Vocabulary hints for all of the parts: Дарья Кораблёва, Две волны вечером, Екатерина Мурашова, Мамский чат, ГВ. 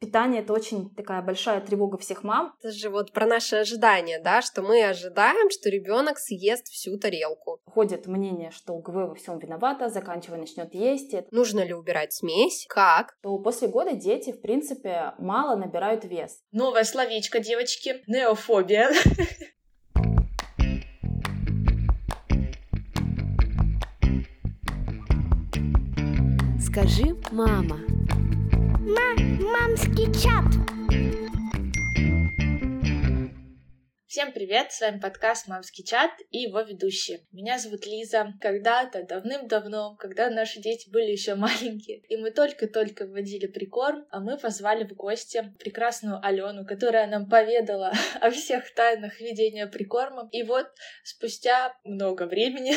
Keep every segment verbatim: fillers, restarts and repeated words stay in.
Питание — это очень такая большая тревога всех мам. Это же вот про наши ожидания, да, что мы ожидаем, что ребенок съест всю тарелку. Ходит мнение, что ГВ во всем виновата, заканчивая начнет есть. Нужно ли убирать смесь? Как? То после года дети, в принципе, мало набирают вес. Новое словечко, девочки. Неофобия. Скажи, мама. Мамский чат. Всем привет, с вами подкаст «Мамский чат» и его ведущие. Меня зовут Лиза. Когда-то, давным-давно, когда наши дети были еще маленькие, и мы только-только вводили прикорм, а мы позвали в гости прекрасную Алену, которая нам поведала о всех тайнах ведения прикорма. И вот спустя много времени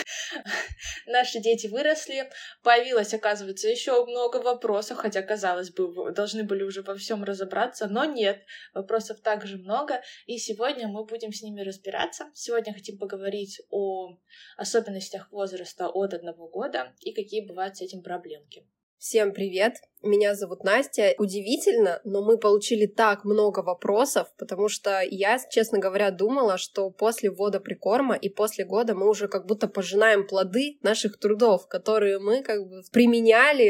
наши дети выросли, появилось, оказывается, еще много вопросов, хотя, казалось бы, должны были уже во всем разобраться, но нет, вопросов также много, и сегодня мы будем с ними разбираться. Сегодня хотим поговорить о особенностях возраста от одного года и какие бывают с этим проблемки. Всем привет! Меня зовут Настя. Удивительно, но мы получили так много вопросов, потому что я, честно говоря, думала, что после ввода прикорма и после года мы уже как будто пожинаем плоды наших трудов, которые мы как бы применяли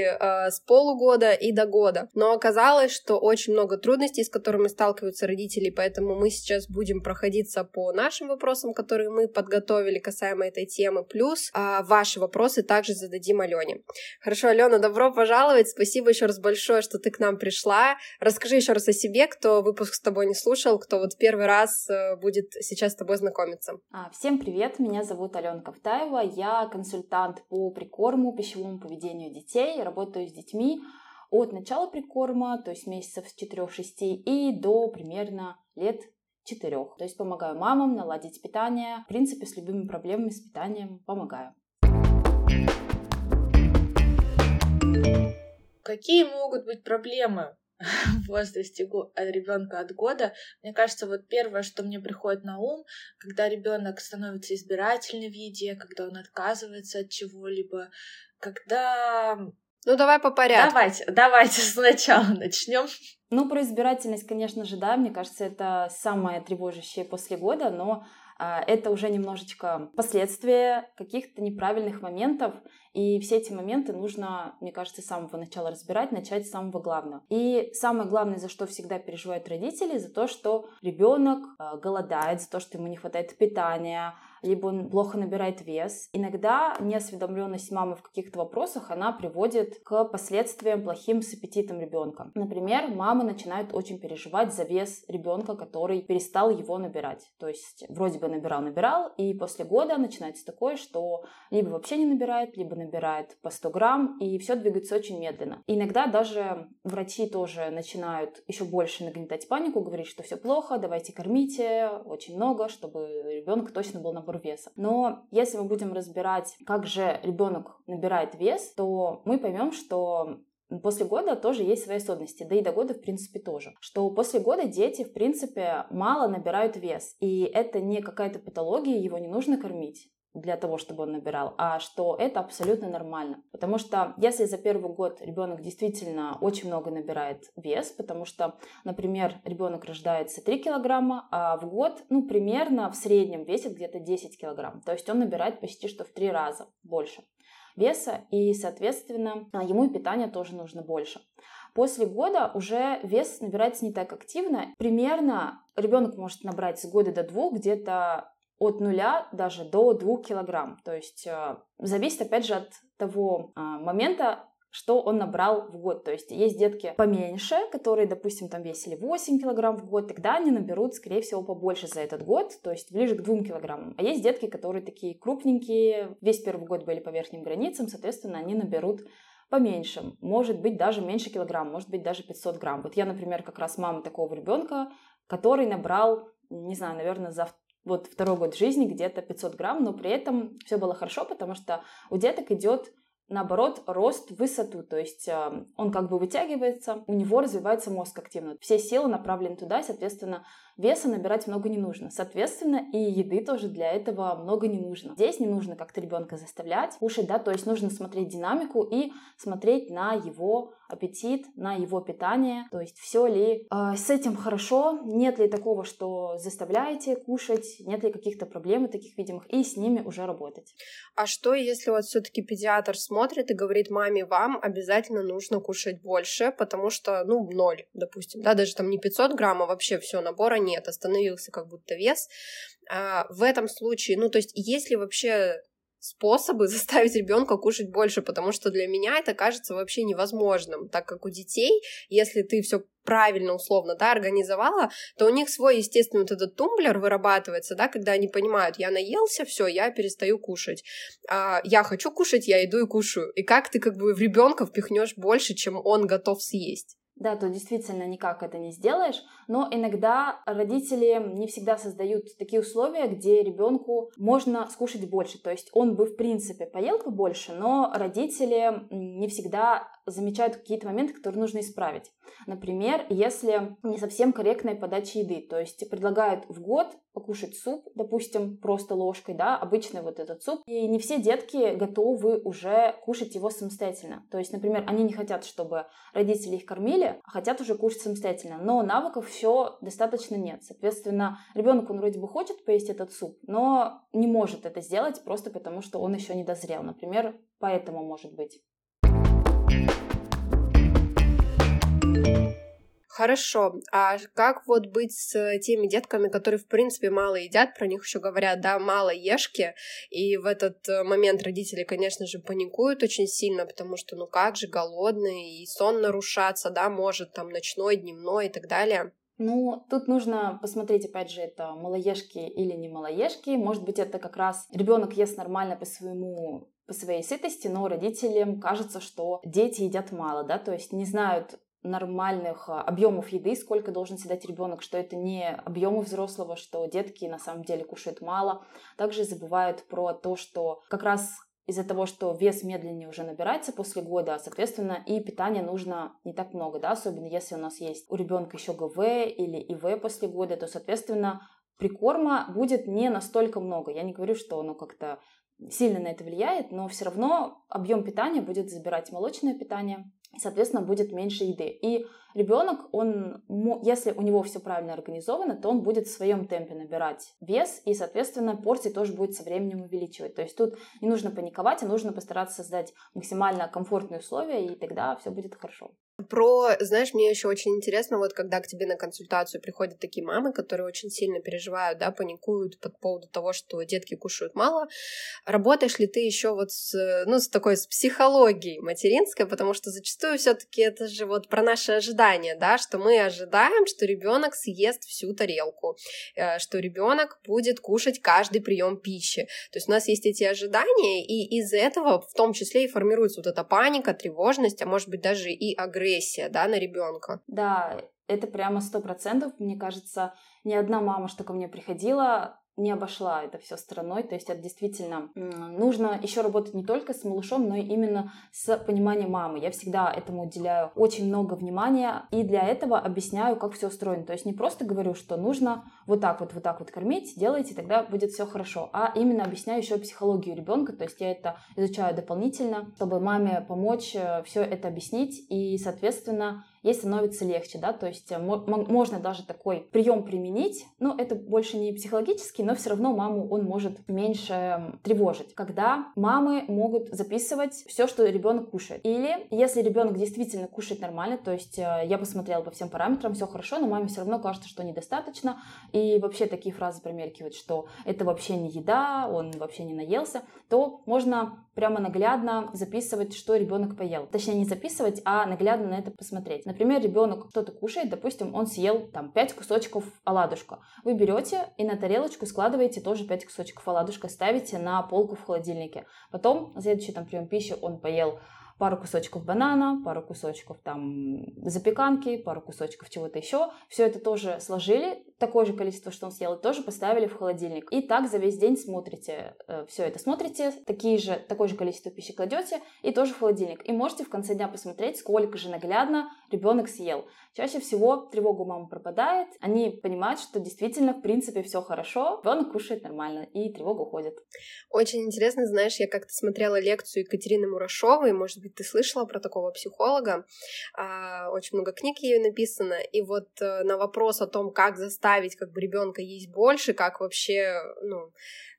э, с полугода и до года. Но оказалось, что очень много трудностей, с которыми сталкиваются родители, поэтому мы сейчас будем проходиться по нашим вопросам, которые мы подготовили касаемо этой темы, плюс э, ваши вопросы также зададим Алене. Хорошо, Алена, добро пожаловать! Пожаловать. Спасибо еще раз большое, что ты к нам пришла. Расскажи еще раз о себе, кто выпуск с тобой не слушал, кто вот первый раз будет сейчас с тобой знакомиться. Всем привет, меня зовут Алена Кофтаева, я консультант по прикорму, пищевому поведению детей, работаю с детьми от начала прикорма, то есть месяцев с четырех-шести и до примерно лет четырёх. То есть помогаю мамам наладить питание, в принципе, с любыми проблемами с питанием помогаю. Какие могут быть проблемы в возрасте ребенка от года? Мне кажется, вот первое, что мне приходит на ум, когда ребенок становится избирательным в еде, когда он отказывается от чего-либо, когда... Ну, давай по порядку. Давайте, давайте сначала начнем. Ну, про избирательность, конечно же, да, мне кажется, это самое тревожащее после года, но это уже немножечко последствия каких-то неправильных моментов, и все эти моменты нужно, мне кажется, с самого начала разбирать, начать с самого главного. И самое главное, за что всегда переживают родители, за то, что ребенок голодает, за то, что ему не хватает питания, либо он плохо набирает вес. Иногда неосведомленность мамы в каких-то вопросах, она приводит к последствиям плохим с аппетитом ребенка. Например, мамы начинают очень переживать за вес ребенка, который перестал его набирать. То есть вроде бы набирал-набирал, и после года начинается такое, что либо вообще не набирает, либо набирает по сто грамм, и все двигается очень медленно. И иногда даже врачи тоже начинают еще больше нагнетать панику, говорить, что все плохо, давайте кормите очень много, чтобы ребенок точно был набор веса. Но если мы будем разбирать, как же ребенок набирает вес, то мы поймем, что после года тоже есть свои особенности, да и до года, в принципе, тоже. Что после года дети, в принципе, мало набирают вес, и это не какая-то патология, его не нужно кормить для того, чтобы он набирал, а что это абсолютно нормально. Потому что если за первый год ребенок действительно очень много набирает вес, потому что, например, ребенок рождается три килограмма, а в год, ну, примерно в среднем весит где-то десять килограмм, то есть он набирает почти что в три раза больше веса, и, соответственно, ему и питание тоже нужно больше. После года уже вес набирается не так активно. Примерно ребенок может набрать с года до двух где-то от нуля даже до двух килограмм. То есть э, зависит, опять же, от того э, момента, что он набрал в год. То есть есть детки поменьше, которые, допустим, там весили восемь килограмм в год, тогда они наберут, скорее всего, побольше за этот год, то есть ближе к двум килограммам. А есть детки, которые такие крупненькие, весь первый год были по верхним границам, соответственно, они наберут поменьше, может быть, даже меньше килограмм, может быть, даже пятьсот грамм. Вот я, например, как раз мама такого ребенка, который набрал, не знаю, наверное, за вот второй год жизни где-то пятьсот грамм, но при этом все было хорошо, потому что у деток идет, наоборот, рост в высоту, то есть он как бы вытягивается, у него развивается мозг активно, все силы направлены туда, и, соответственно, веса набирать много не нужно, соответственно, и еды тоже для этого много не нужно. Здесь не нужно как-то ребенка заставлять кушать, да, то есть нужно смотреть динамику и смотреть на его аппетит, на его питание, то есть все ли э, с этим хорошо, нет ли такого, что заставляете кушать, нет ли каких-то проблем таких видимых, и с ними уже работать. А что, если вот все-таки педиатр смотрит и говорит: маме, вам обязательно нужно кушать больше, потому что, ну, ноль, допустим, да, даже там не пятьсот грамм, а вообще все набора нет, остановился как будто вес. А в этом случае, ну, то есть есть ли вообще способы заставить ребенка кушать больше, потому что для меня это кажется вообще невозможным, так как у детей, если ты все правильно, условно, да, организовала, то у них свой, естественно, вот этот тумблер вырабатывается, да, когда они понимают: я наелся, все, я перестаю кушать, а, я хочу кушать, я иду и кушаю. И как ты как бы в ребенка впихнешь больше, чем он готов съесть? Да, то действительно никак это не сделаешь, но иногда родители не всегда создают такие условия, где ребенку можно скушать больше, то есть он бы в принципе поел бы больше, но родители не всегда замечают какие-то моменты, которые нужно исправить. Например, если не совсем корректная подача еды, то есть предлагают в год покушать суп, допустим, просто ложкой, да, обычный вот этот суп, и не все детки готовы уже кушать его самостоятельно. То есть, например, они не хотят, чтобы родители их кормили, а хотят уже кушать самостоятельно, но навыков все достаточно нет. Соответственно, ребенок, он вроде бы хочет поесть этот суп, но не может это сделать просто потому, что он еще не дозрел, например, поэтому может быть. Хорошо, а как вот быть с теми детками, которые в принципе мало едят, про них еще говорят, да, мало ешки, и в этот момент родители, конечно же, паникуют очень сильно, потому что, ну как же, голодные, и сон нарушаться, да, может, там, ночной, дневной и так далее. Ну, тут нужно посмотреть, опять же, это малоежки или не малоежки, может быть, это как раз ребенок ест нормально по своему... по своей сытости, но родителям кажется, что дети едят мало, да, то есть не знают нормальных объемов еды, сколько должен съедать ребенок, что это не объемы взрослого, что детки на самом деле кушают мало. Также забывают про то, что как раз из-за того, что вес медленнее уже набирается после года, соответственно, и питания нужно не так много, да, особенно если у нас есть у ребенка еще гэ вэ или и вэ после года, то, соответственно, прикорма будет не настолько много. Я не говорю, что оно как-то сильно на это влияет, но все равно объем питания будет забирать молочное питание, и, соответственно, будет меньше еды. И ребенок, он, если у него все правильно организовано, то он будет в своем темпе набирать вес, и, соответственно, порции тоже будет со временем увеличивать. То есть тут не нужно паниковать, а нужно постараться создать максимально комфортные условия, и тогда все будет хорошо. Про, знаешь, мне еще очень интересно, вот когда к тебе на консультацию приходят такие мамы, которые очень сильно переживают, да, паникуют по поводу того, что детки кушают мало. Работаешь ли ты еще вот с, ну, с такой с психологией материнской, потому что зачастую все-таки это же вот про наши ожидания, да, что мы ожидаем, что ребенок съест всю тарелку, что ребенок будет кушать каждый прием пищи. То есть у нас есть эти ожидания, и из-за этого в том числе и формируется вот эта паника, тревожность, а может быть даже и агрессия. Да, на ребенка. Да, это прямо сто процентов. Мне кажется, ни одна мама, что ко мне приходила, не обошла это все стороной. То есть это действительно нужно еще работать не только с малышом, но и именно с пониманием мамы. Я всегда этому уделяю очень много внимания и для этого объясняю, как все устроено. То есть не просто говорю, что нужно вот так вот, вот так вот кормить, делайте, тогда будет все хорошо, а именно объясняю еще психологию ребенка. То есть я это изучаю дополнительно, чтобы маме помочь все это объяснить, и, соответственно, ей становится легче, да, то есть можно даже такой прием применить, но это больше не психологический, но все равно маму он может меньше тревожить, когда мамы могут записывать все, что ребенок кушает. Или если ребенок действительно кушает нормально, то есть я посмотрела по всем параметрам, все хорошо, но маме все равно кажется, что недостаточно, и вообще такие фразы промелькивают, что это вообще не еда, он вообще не наелся, то можно прямо наглядно записывать, что ребенок поел. Точнее, не записывать, а наглядно на это посмотреть. Например, ребенок что-то кушает, допустим, он съел там пять кусочков оладушка. Вы берете и на тарелочку складываете тоже пять кусочков оладушка, ставите на полку в холодильнике. Потом, следующий там прием пищи, он поел пару кусочков банана, пару кусочков там запеканки, пару кусочков чего-то еще. Все это тоже сложили, такое же количество, что он съел, и тоже поставили в холодильник. И так за весь день смотрите, э, все это смотрите, такие же, такое же количество пищи кладете и тоже в холодильник. И можете в конце дня посмотреть, сколько же наглядно ребенок съел. Чаще всего тревога у мамы пропадает, они понимают, что действительно в принципе все хорошо, ребенок кушает нормально, и тревога уходит. Очень интересно, знаешь, я как-то смотрела лекцию Екатерины Мурашовой, может быть, быть, ты слышала про такого психолога, очень много книг ею написано, и вот на вопрос о том, как заставить как бы ребенка есть больше, как вообще, ну,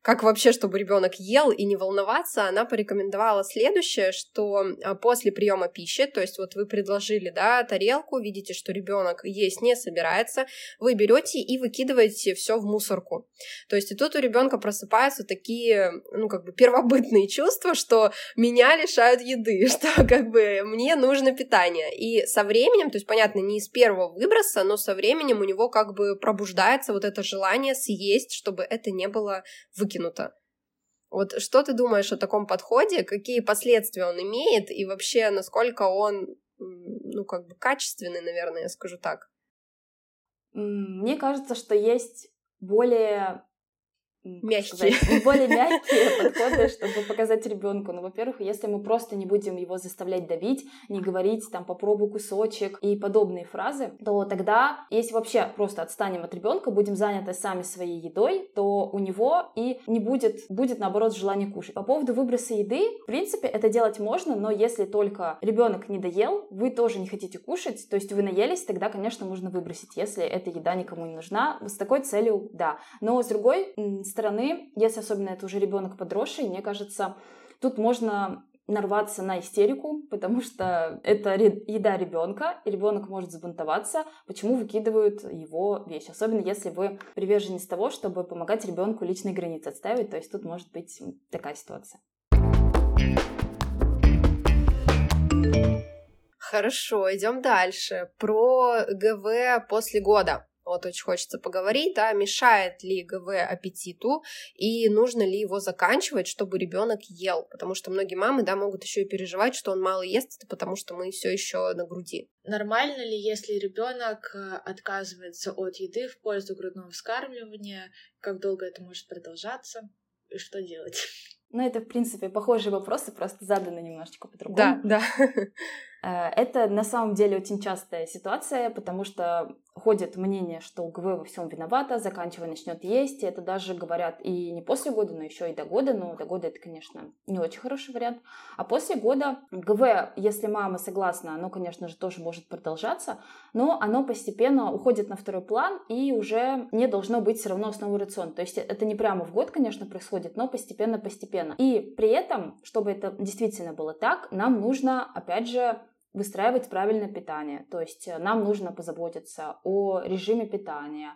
как вообще, чтобы ребенок ел и не волноваться, она порекомендовала следующее, что после приема пищи, то есть вот вы предложили, да, тарелку, видите, что ребенок есть не собирается, вы берете и выкидываете все в мусорку. То есть и тут у ребенка просыпаются такие, ну, как бы первобытные чувства, что меня лишают еды, что как бы мне нужно питание. И со временем, то есть, понятно, не из первого выброса, но со временем у него как бы пробуждается вот это желание съесть, чтобы это не было выкинуто. Вот что ты думаешь о таком подходе, какие последствия он имеет и вообще насколько он, ну, как бы качественный, наверное, я скажу так? Мне кажется, что есть более... мягкие. Сказать, более мягкие подходы, чтобы показать ребенку. Ну, во-первых, если мы просто не будем его заставлять давить, не говорить там «попробуй кусочек» и подобные фразы, то тогда, если вообще просто отстанем от ребенка, будем заняты сами своей едой, то у него и не будет, будет наоборот желание кушать. По поводу выброса еды, в принципе, это делать можно, но если только ребенок не доел, вы тоже не хотите кушать, то есть вы наелись, тогда, конечно, можно выбросить, если эта еда никому не нужна. С такой целью, да. Но с другой стороны, если особенно это уже ребенок подросший, мне кажется, тут можно нарваться на истерику, потому что это еда ребенка, и ребенок может взбунтоваться, почему выкидывают его вещи, особенно если вы приверженец того, чтобы помогать ребенку личные границы отстаивать, то есть тут может быть такая ситуация. Хорошо, идем дальше. Про ГВ после года. Вот очень хочется поговорить, да, мешает ли ГВ аппетиту и нужно ли его заканчивать, чтобы ребенок ел, потому что многие мамы, да, могут еще и переживать, что он мало ест, потому что мы все еще на груди. Нормально ли, если ребенок отказывается от еды в пользу грудного вскармливания, как долго это может продолжаться и что делать? Ну, это, в принципе, похожие вопросы, просто заданы немножечко по-другому. Да, да. Это, на самом деле, очень частая ситуация, потому что ходит мнение, что ГВ во всем виновата, заканчивая начнет есть, и это даже говорят и не после года, но еще и до года, но до года это, конечно, не очень хороший вариант. А после года ГВ, если мама согласна, оно, конечно же, тоже может продолжаться, но оно постепенно уходит на второй план и уже не должно быть все равно основой рациона. То есть это не прямо в год, конечно, происходит, но постепенно-постепенно. И при этом, чтобы это действительно было так, нам нужно, опять же, выстраивать правильное питание, то есть нам нужно позаботиться о режиме питания,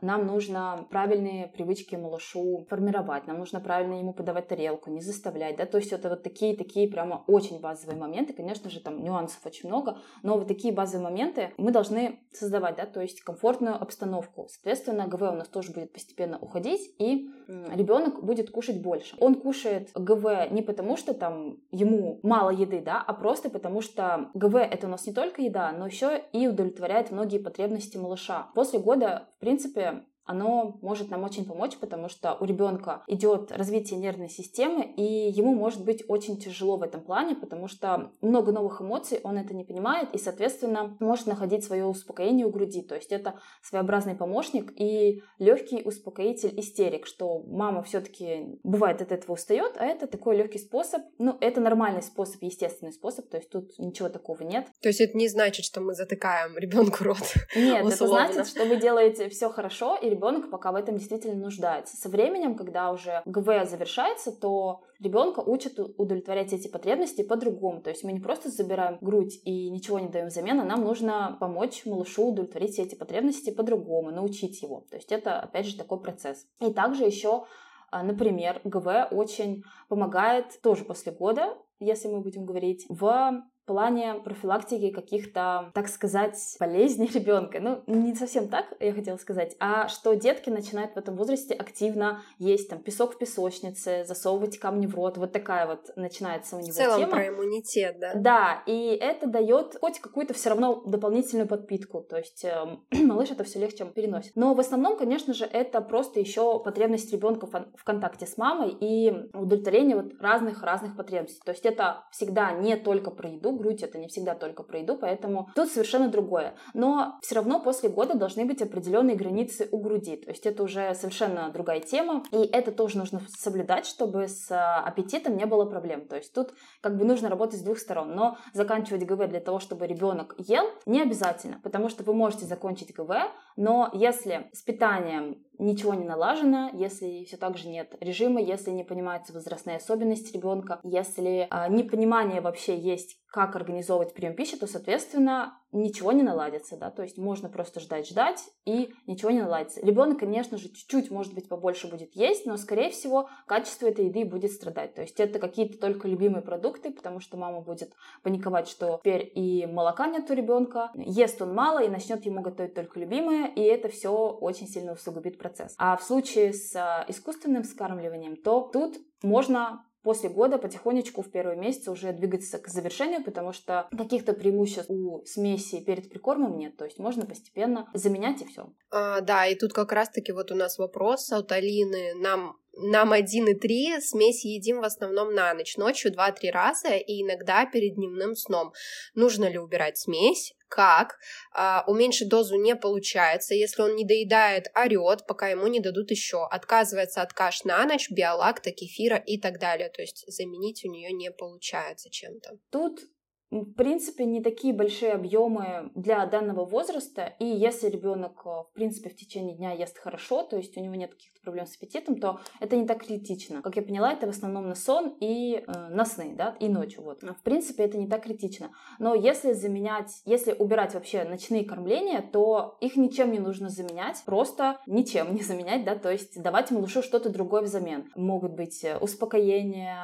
нам нужно правильные привычки малышу формировать, нам нужно правильно ему подавать тарелку, не заставлять, да, то есть это вот такие-такие прямо очень базовые моменты, конечно же, там нюансов очень много, но вот такие базовые моменты мы должны создавать, да, то есть комфортную обстановку, соответственно, ГВ у нас тоже будет постепенно уходить, и ребенок будет кушать больше. Он кушает ГВ не потому, что там ему мало еды, да, а просто потому, что ГВ это у нас не только еда, но еще и удовлетворяет многие потребности малыша. После года, в принципе, оно может нам очень помочь, потому что у ребенка идет развитие нервной системы, и ему может быть очень тяжело в этом плане, потому что много новых эмоций, он это не понимает, и, соответственно, может находить свое успокоение у груди. То есть это своеобразный помощник и легкий успокоитель истерик, что мама все-таки бывает от этого устает, а это такой легкий способ. Ну, это нормальный способ, естественный способ, то есть тут ничего такого нет. То есть это не значит, что мы затыкаем ребенку рот. Нет, это значит, что вы делаете все хорошо, и ребенок пока в этом действительно нуждается. Со временем, когда уже ГВ завершается, то ребенка учат удовлетворять эти потребности по-другому. То есть мы не просто забираем грудь и ничего не даем взамен, а нам нужно помочь малышу удовлетворить эти потребности по-другому, научить его. То есть это, опять же, такой процесс. И также еще, например, ГВ очень помогает тоже после года, если мы будем говорить, в в плане профилактики каких-то, так сказать, болезней ребенка. Ну, не совсем так, я хотела сказать, а что детки начинают в этом возрасте активно есть там песок в песочнице, засовывать камни в рот, вот такая вот начинается у него тема. В целом про иммунитет, да? Да, и это дает хоть какую-то все равно дополнительную подпитку, то есть э, малыш это все легче переносит. Но в основном, конечно же, это просто еще потребность ребенка в контакте с мамой и удовлетворение вот разных-разных потребностей. То есть это всегда не только про еду, грудь, это не всегда только про еду, поэтому тут совершенно другое. Но все равно после года должны быть определенные границы у груди, то есть это уже совершенно другая тема, и это тоже нужно соблюдать, чтобы с аппетитом не было проблем. То есть тут как бы нужно работать с двух сторон, но заканчивать ГВ для того, чтобы ребенок ел, не обязательно, потому что вы можете закончить ГВ, но если с питанием ничего не налажено, если все так же нет режима, если не понимаются возрастные особенности ребенка, если э, непонимание вообще есть, как организовывать прием пищи, то, соответственно, ничего не наладится, да, то есть можно просто ждать-ждать, и ничего не наладится. Ребенок, конечно же, чуть-чуть, может быть, побольше будет есть, но, скорее всего, качество этой еды будет страдать, то есть это какие-то только любимые продукты, потому что мама будет паниковать, что теперь и молока нет у ребенка, ест он мало и начнет ему готовить только любимое, и это все очень сильно усугубит процесс. А в случае с искусственным вскармливанием, то тут можно после года потихонечку в первые месяцы уже двигаться к завершению, потому что каких-то преимуществ у смеси перед прикормом нет, то есть можно постепенно заменять и все. А, да, и тут как раз-таки вот у нас вопрос от Алины. Нам... Нам один и три смесь едим в основном на ночь, ночью два-три раза и иногда перед дневным сном. Нужно ли убирать смесь? Как? А, уменьшить дозу не получается. Если он не доедает, орёт, пока ему не дадут еще. Отказывается от каш на ночь, биолакта, кефира и так далее. То есть заменить у нее не получается чем-то. Тут... В принципе, не такие большие объемы для данного возраста, и если ребенок, в принципе, в течение дня ест хорошо, то есть у него нет каких-то проблем с аппетитом, то это не так критично. Как я поняла, это в основном на сон и э, на сны, да, и ночью. Вот. В принципе, это не так критично. Но если заменять, если убирать вообще ночные кормления, то их ничем не нужно заменять, просто ничем не заменять, да, то есть давать малышу что-то другое взамен. Могут быть успокоение,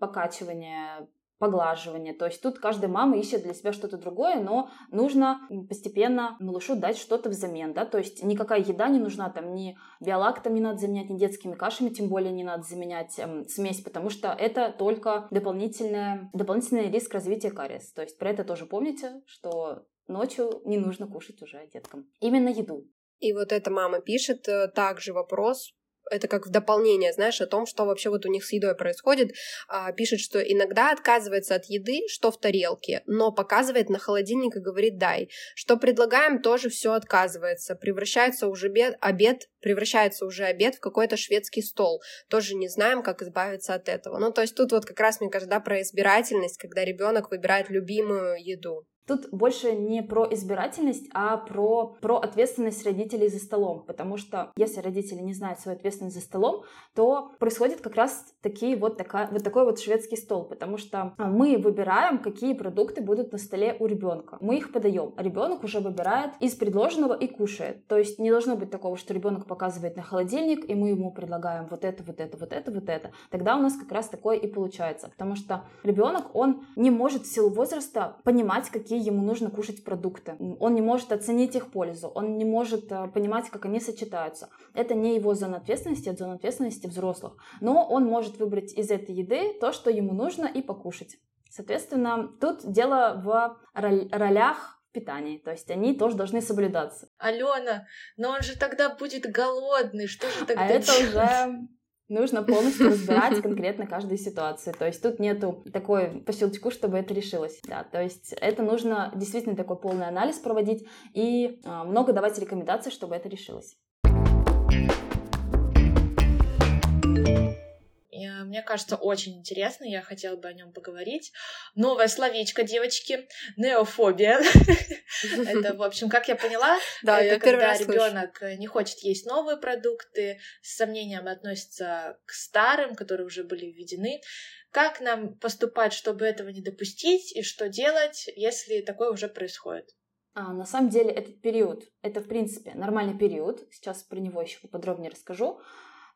покачивание, поглаживание. То есть тут каждая мама ищет для себя что-то другое, но нужно постепенно малышу дать что-то взамен, да, то есть никакая еда не нужна, там ни биолактом не надо заменять, ни детскими кашами, тем более не надо заменять эм, смесь, потому что это только дополнительное, дополнительный риск развития кариеса. То есть про это тоже помните, что ночью не нужно кушать уже деткам. Именно еду. И вот эта мама пишет также вопрос, это как в дополнение, знаешь, о том, что вообще вот у них с едой происходит. А, пишет, что иногда отказывается от еды, что в тарелке, но показывает на холодильник и говорит «дай». Что предлагаем, тоже все отказывается. Превращается уже бед, обед, превращается уже обед в какой-то шведский стол. Тоже не знаем, как избавиться от этого. Ну, то есть тут вот как раз, мне кажется, да, про избирательность, когда ребенок выбирает любимую еду. Тут больше не про избирательность, а про, про ответственность родителей за столом, потому что если родители не знают свою ответственность за столом, то происходит как раз такие вот, такая, вот такой вот шведский стол, потому что мы выбираем, какие продукты будут на столе у ребенка. Мы их подаем, а ребенок уже выбирает из предложенного и кушает. То есть не должно быть такого, что ребенок показывает на холодильник, и мы ему предлагаем вот это, вот это, вот это, вот это. Тогда у нас как раз такое и получается, потому что ребенок, он не может в силу возраста понимать, какие ему нужно кушать продукты. Он не может оценить их пользу, он не может понимать, как они сочетаются. Это не его зона ответственности, это зона ответственности взрослых. Но он может выбрать из этой еды то, что ему нужно, и покушать. Соответственно, тут дело в ролях питании, то есть они тоже должны соблюдаться. Алена, но он же тогда будет голодный, что же тогда делать? А это уже... Нужно полностью разбирать конкретно каждую ситуацию. То есть тут нету такой по щелчку, чтобы это решилось. Да, то есть это нужно действительно такой полный анализ проводить и э, много давать рекомендаций, чтобы это решилось. Мне кажется, очень интересно, я хотела бы о нем поговорить. Новое словечко, девочки, неофобия. Это, в общем, как я поняла, это когда ребенок не хочет есть новые продукты, с сомнением относится к старым, которые уже были введены. Как нам поступать, чтобы этого не допустить, и что делать, если такое уже происходит? А, на самом деле, этот период, это, в принципе, нормальный период. Сейчас про него еще поподробнее расскажу.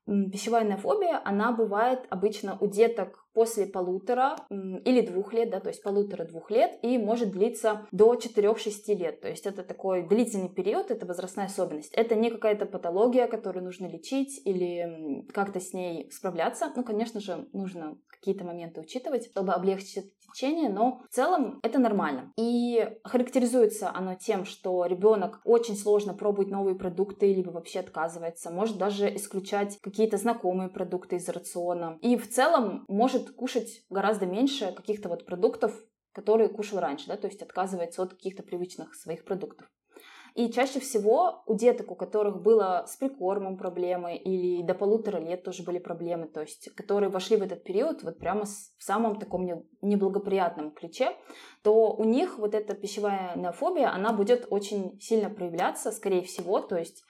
Пищевая неофобия, она бывает обычно у деток после полутора или двух лет, да, то есть полутора-двух лет, и может длиться до четырех-шести лет. То есть это такой длительный период, это возрастная особенность. Это не какая-то патология, которую нужно лечить или как-то с ней справляться. Ну, конечно же, нужно какие-то моменты учитывать, чтобы облегчить это течение, но в целом это нормально. И характеризуется оно тем, что ребенок очень сложно пробует новые продукты, либо вообще отказывается, может даже исключать какие-то какие-то знакомые продукты из рациона. И в целом может кушать гораздо меньше каких-то вот продуктов, который кушал раньше, да, то есть отказывается от каких-то привычных своих продуктов. И чаще всего у деток, у которых было с прикормом проблемы или до полутора лет тоже были проблемы, то есть которые вошли в этот период вот прямо в самом таком неблагоприятном ключе, то у них вот эта пищевая неофобия, она будет очень сильно проявляться, скорее всего, то есть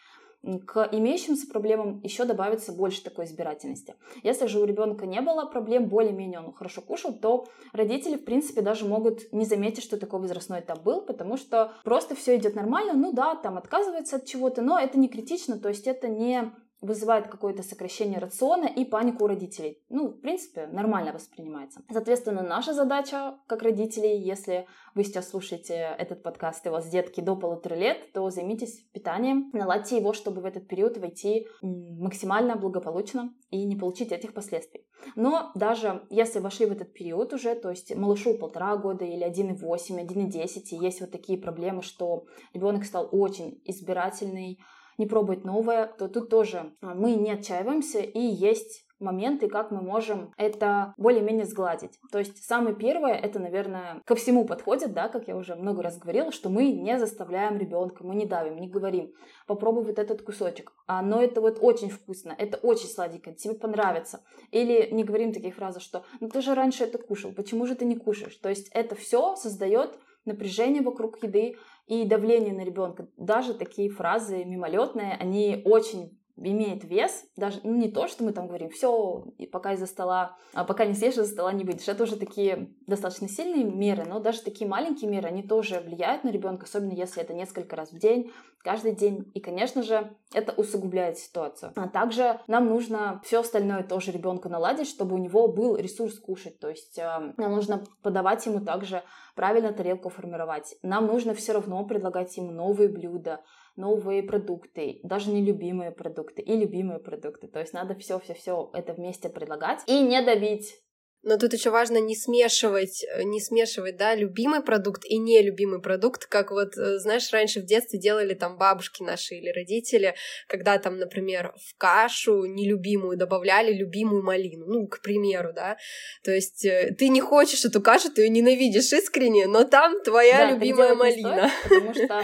к имеющимся проблемам еще добавится больше такой избирательности. Если же у ребенка не было проблем, более-менее он хорошо кушал, то родители, в принципе, даже могут не заметить, что такой возрастной этап был, потому что просто все идет нормально, ну да, там отказывается от чего-то, но это не критично, то есть это не вызывает какое-то сокращение рациона и панику у родителей. Ну, в принципе, нормально воспринимается. Соответственно, наша задача, как родителей, если вы сейчас слушаете этот подкаст, и у вас детки до полутора лет, то займитесь питанием, наладьте его, чтобы в этот период войти максимально благополучно и не получить этих последствий. Но даже если вошли в этот период уже, то есть малышу полтора года или один и восемь, один и десять, и есть вот такие проблемы, что ребенок стал очень избирательный, не пробовать новое, то тут тоже мы не отчаиваемся, и есть моменты, как мы можем это более-менее сгладить. То есть самое первое, это, наверное, ко всему подходит, да, как я уже много раз говорила, что мы не заставляем ребенка, мы не давим, не говорим, попробуй вот этот кусочек, а, но это вот очень вкусно, это очень сладенькое, тебе понравится. Или не говорим таких фраз, что ну ты же раньше это кушал, почему же ты не кушаешь? То есть это все создает напряжение вокруг еды и давление на ребенка. Даже такие фразы мимолетные, они очень имеют вес. Даже ну, не то, что мы там говорим, все, пока из-за стола, а пока не съешь, из-за стола не выйдешь. Это уже такие достаточно сильные меры, но даже такие маленькие меры, они тоже влияют на ребенка, особенно если это несколько раз в день, каждый день. И, конечно же, это усугубляет ситуацию. А также нам нужно все остальное тоже ребенку наладить, чтобы у него был ресурс кушать. То есть э, нам нужно подавать ему также правильно тарелку формировать. Нам нужно все равно предлагать ему новые блюда, новые продукты, даже нелюбимые продукты и любимые продукты. То есть надо все-все-все это вместе предлагать и не давить. Но тут еще важно не смешивать, не смешивать, да, любимый продукт и нелюбимый продукт, как вот, знаешь, раньше в детстве делали там бабушки наши или родители, когда там, например, в кашу нелюбимую добавляли любимую малину, ну, к примеру, да, то есть ты не хочешь эту кашу, ты ее ненавидишь искренне, но там твоя да, любимая малина. Стоит, потому что...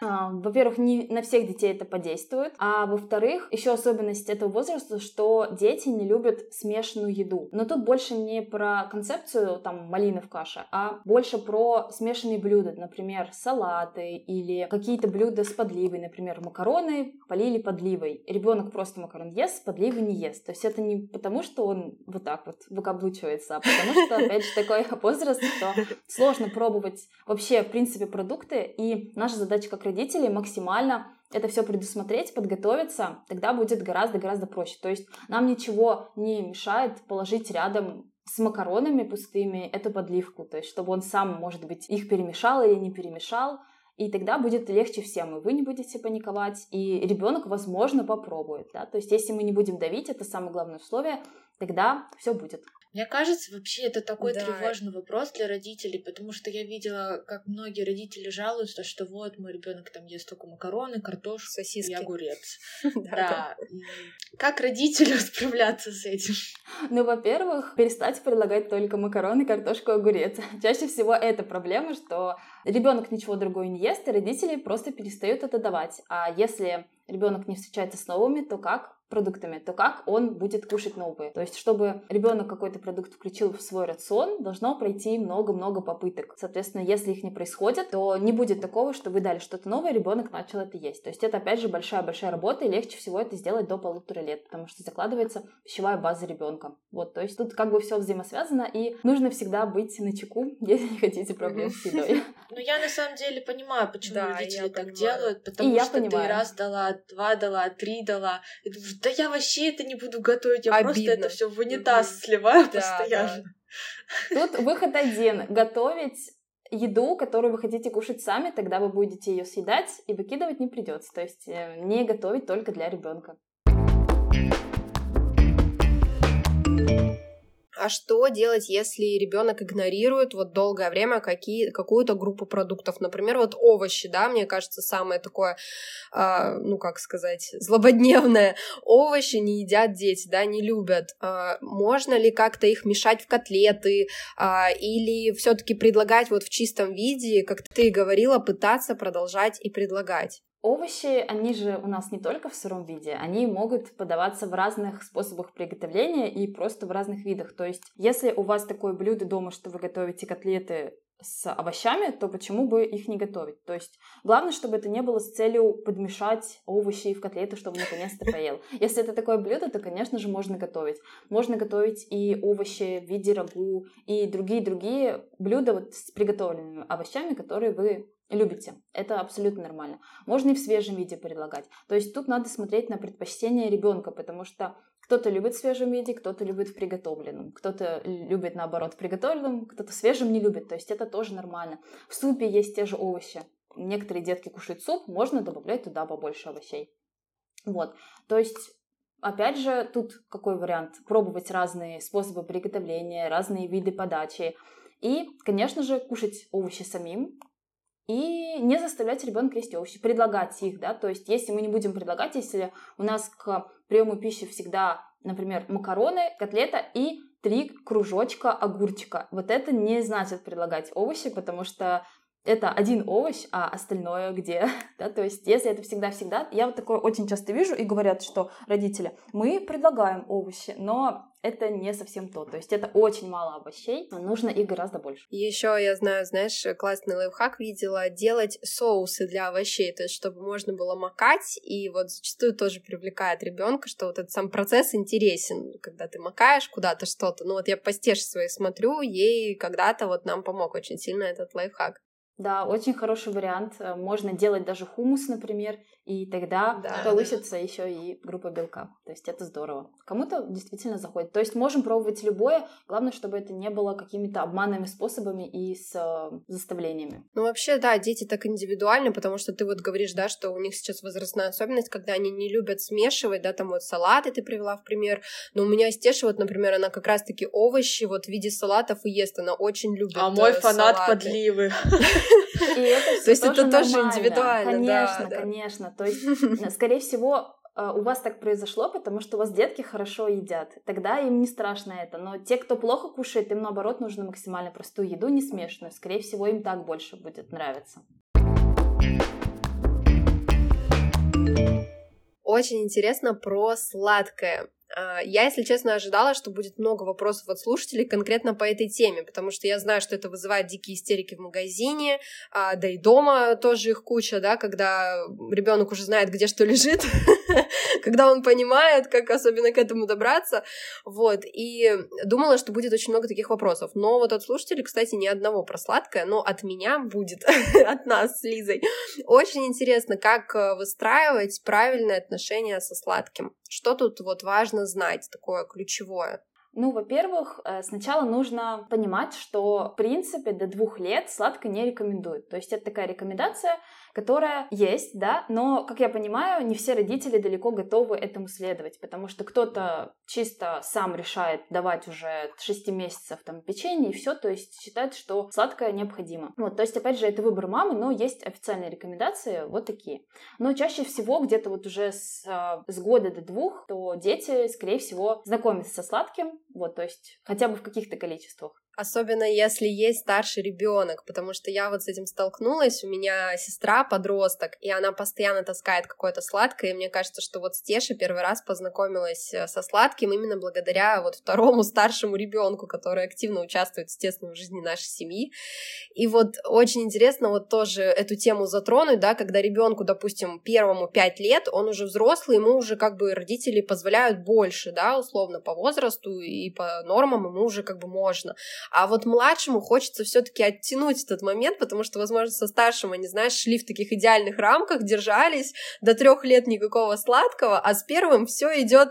Во-первых, не на всех детей это подействует, а во-вторых, еще особенность этого возраста, что дети не любят смешанную еду. Но тут больше не про концепцию там малины в каше, а больше про смешанные блюда, например, салаты или какие-то блюда с подливой, например, макароны полили подливой. Ребенок просто макарон ест, подливы не ест. То есть это не потому, что он вот так вот выкаблучивается, а потому что, опять же, такой возраст, что сложно пробовать вообще, в принципе, продукты, и наша задача как родителей максимально это все предусмотреть, подготовиться, тогда будет гораздо-гораздо проще. То есть нам ничего не мешает положить рядом с макаронами пустыми эту подливку, то есть чтобы он сам, может быть, их перемешал или не перемешал, и тогда будет легче всем, и вы не будете паниковать, и ребенок, возможно, попробует, да? То есть если мы не будем давить, это самое главное условие, тогда все будет. Мне кажется, вообще это такой да. тревожный вопрос для родителей, потому что я видела, как многие родители жалуются, что вот мой ребенок там ест только макароны, картошку, сосиски и огурец. Да. Как родителю справляться с этим? Ну, во-первых, перестать предлагать только макароны, картошку и огурец. Чаще всего это проблема, что ребенок ничего другого не ест, и родители просто перестают это давать. А если ребенок не встречается с новыми, то как? продуктами, то как он будет кушать новые. То есть, чтобы ребенок какой-то продукт включил в свой рацион, должно пройти много-много попыток. Соответственно, если их не происходит, то не будет такого, что вы дали что-то новое, ребенок начал это есть. То есть, это, опять же, большая-большая работа, и легче всего это сделать до полутора лет, потому что закладывается пищевая база ребенка. Вот, то есть, тут как бы все взаимосвязано, и нужно всегда быть начеку, если не хотите проблем с едой. Ну, я на самом деле понимаю, почему родители так делают, потому что ты раз дала, два дала, три дала, и думаешь, да я вообще это не буду готовить, я Обидно. просто это все в унитаз сливаю да, постоянно. Да. Тут выход один. Готовить еду, которую вы хотите кушать сами, тогда вы будете ее съедать и выкидывать не придется. То есть не готовить только для ребенка. А что делать, если ребенок игнорирует вот долгое время какие, какую-то группу продуктов? Например, вот овощи, да, мне кажется, самое такое, э, ну, как сказать, злободневное. Овощи не едят дети, да, не любят. Э, можно ли как-то их мешать в котлеты? Э, или все-таки предлагать вот в чистом виде, как ты говорила, пытаться продолжать и предлагать? Овощи, они же у нас не только в сыром виде, они могут подаваться в разных способах приготовления и просто в разных видах. То есть, если у вас такое блюдо дома, что вы готовите котлеты с овощами, то почему бы их не готовить? То есть, главное, чтобы это не было с целью подмешать овощи в котлеты, чтобы наконец-то поел. Если это такое блюдо, то, конечно же, можно готовить. Можно готовить и овощи в виде рагу, и другие-другие блюда вот с приготовленными овощами, которые вы любите. Это абсолютно нормально. Можно и в свежем виде предлагать. То есть тут надо смотреть на предпочтение ребенка, потому что кто-то любит в свежем виде, кто-то любит в приготовленном, кто-то любит, наоборот, в приготовленном, кто-то в свежем не любит. То есть это тоже нормально. В супе есть те же овощи. Некоторые детки кушают суп, можно добавлять туда побольше овощей. Вот. То есть, опять же, тут какой вариант? Пробовать разные способы приготовления, разные виды подачи. И, конечно же, кушать овощи самим. И не заставлять ребенка есть овощи, предлагать их, да, то есть если мы не будем предлагать, если у нас к приему пищи всегда, например, макароны, котлета и три кружочка огурчика, вот это не значит предлагать овощи, потому что это один овощ, а остальное где, да, то есть если это всегда-всегда, я вот такое очень часто вижу и говорят, что родители, мы предлагаем овощи, но это не совсем то, то есть это очень мало овощей, нужно их гораздо больше. Еще я знаю, знаешь, классный лайфхак видела, делать соусы для овощей, то есть чтобы можно было макать, и вот зачастую тоже привлекает ребенка, что вот этот сам процесс интересен, когда ты макаешь куда-то что-то, ну вот я по стеже своей смотрю, ей когда-то вот нам помог очень сильно этот лайфхак. Да, очень хороший вариант. Можно делать даже хумус, например, и тогда да. получится еще и группа белка. То есть это здорово. Кому-то действительно заходит. То есть можем пробовать любое. Главное, чтобы это не было какими-то обманными способами и с э, заставлениями. Ну вообще, да, дети так индивидуально, потому что ты вот говоришь, да, что у них сейчас возрастная особенность, когда они не любят смешивать, да, там вот салаты ты привела в пример. Но у меня Стеша, вот, например, она как раз-таки овощи вот в виде салатов и ест. Она очень любит салаты. А мой фанат салаты. Подливы. То есть это тоже индивидуально. Конечно, конечно. То есть, скорее всего, у вас так произошло, потому что у вас детки хорошо едят. Тогда им не страшно это. Но те, кто плохо кушает, им наоборот нужно максимально простую еду, не смешанную. Скорее всего, им так больше будет нравиться. Очень интересно про сладкое. Я, если честно, ожидала, что будет много вопросов от слушателей конкретно по этой теме, потому что я знаю, что это вызывает дикие истерики в магазине, да и дома тоже их куча, да, когда ребенок уже знает, где что лежит, когда он понимает, как особенно к этому добраться, вот, и думала, что будет очень много таких вопросов, но вот от слушателей, кстати, ни одного про сладкое, но от меня будет, от нас с Лизой. Очень интересно, как выстраивать правильное отношение со сладким. Что тут вот важно знать, такое ключевое? Ну, во-первых, сначала нужно понимать, что, в принципе, до двух лет сладкое не рекомендуют. То есть это такая рекомендация, которая есть, да, но, как я понимаю, не все родители далеко готовы этому следовать, потому что кто-то чисто сам решает давать уже шесть месяцев там печенье и все, то есть считает, что сладкое необходимо. Вот, то есть, опять же, это выбор мамы, но есть официальные рекомендации вот такие. Но чаще всего где-то вот уже с, с года до двух, то дети, скорее всего, знакомятся со сладким, вот, то есть хотя бы в каких-то количествах. Особенно если есть старший ребенок, потому что я вот с этим столкнулась, у меня сестра подросток, и она постоянно таскает какое-то сладкое, и мне кажется, что вот Стеша первый раз познакомилась со сладким именно благодаря вот второму старшему ребенку, который активно участвует, естественно, в жизни нашей семьи. И вот очень интересно вот тоже эту тему затронуть, да, когда ребенку, допустим, первому пять лет, он уже взрослый, ему уже как бы родители позволяют больше, да, условно по возрасту и по нормам ему уже как бы можно. А вот младшему хочется все-таки оттянуть этот момент, потому что, возможно, со старшим они, знаешь, шли в таких идеальных рамках, держались, до трех лет никакого сладкого, а с первым все идет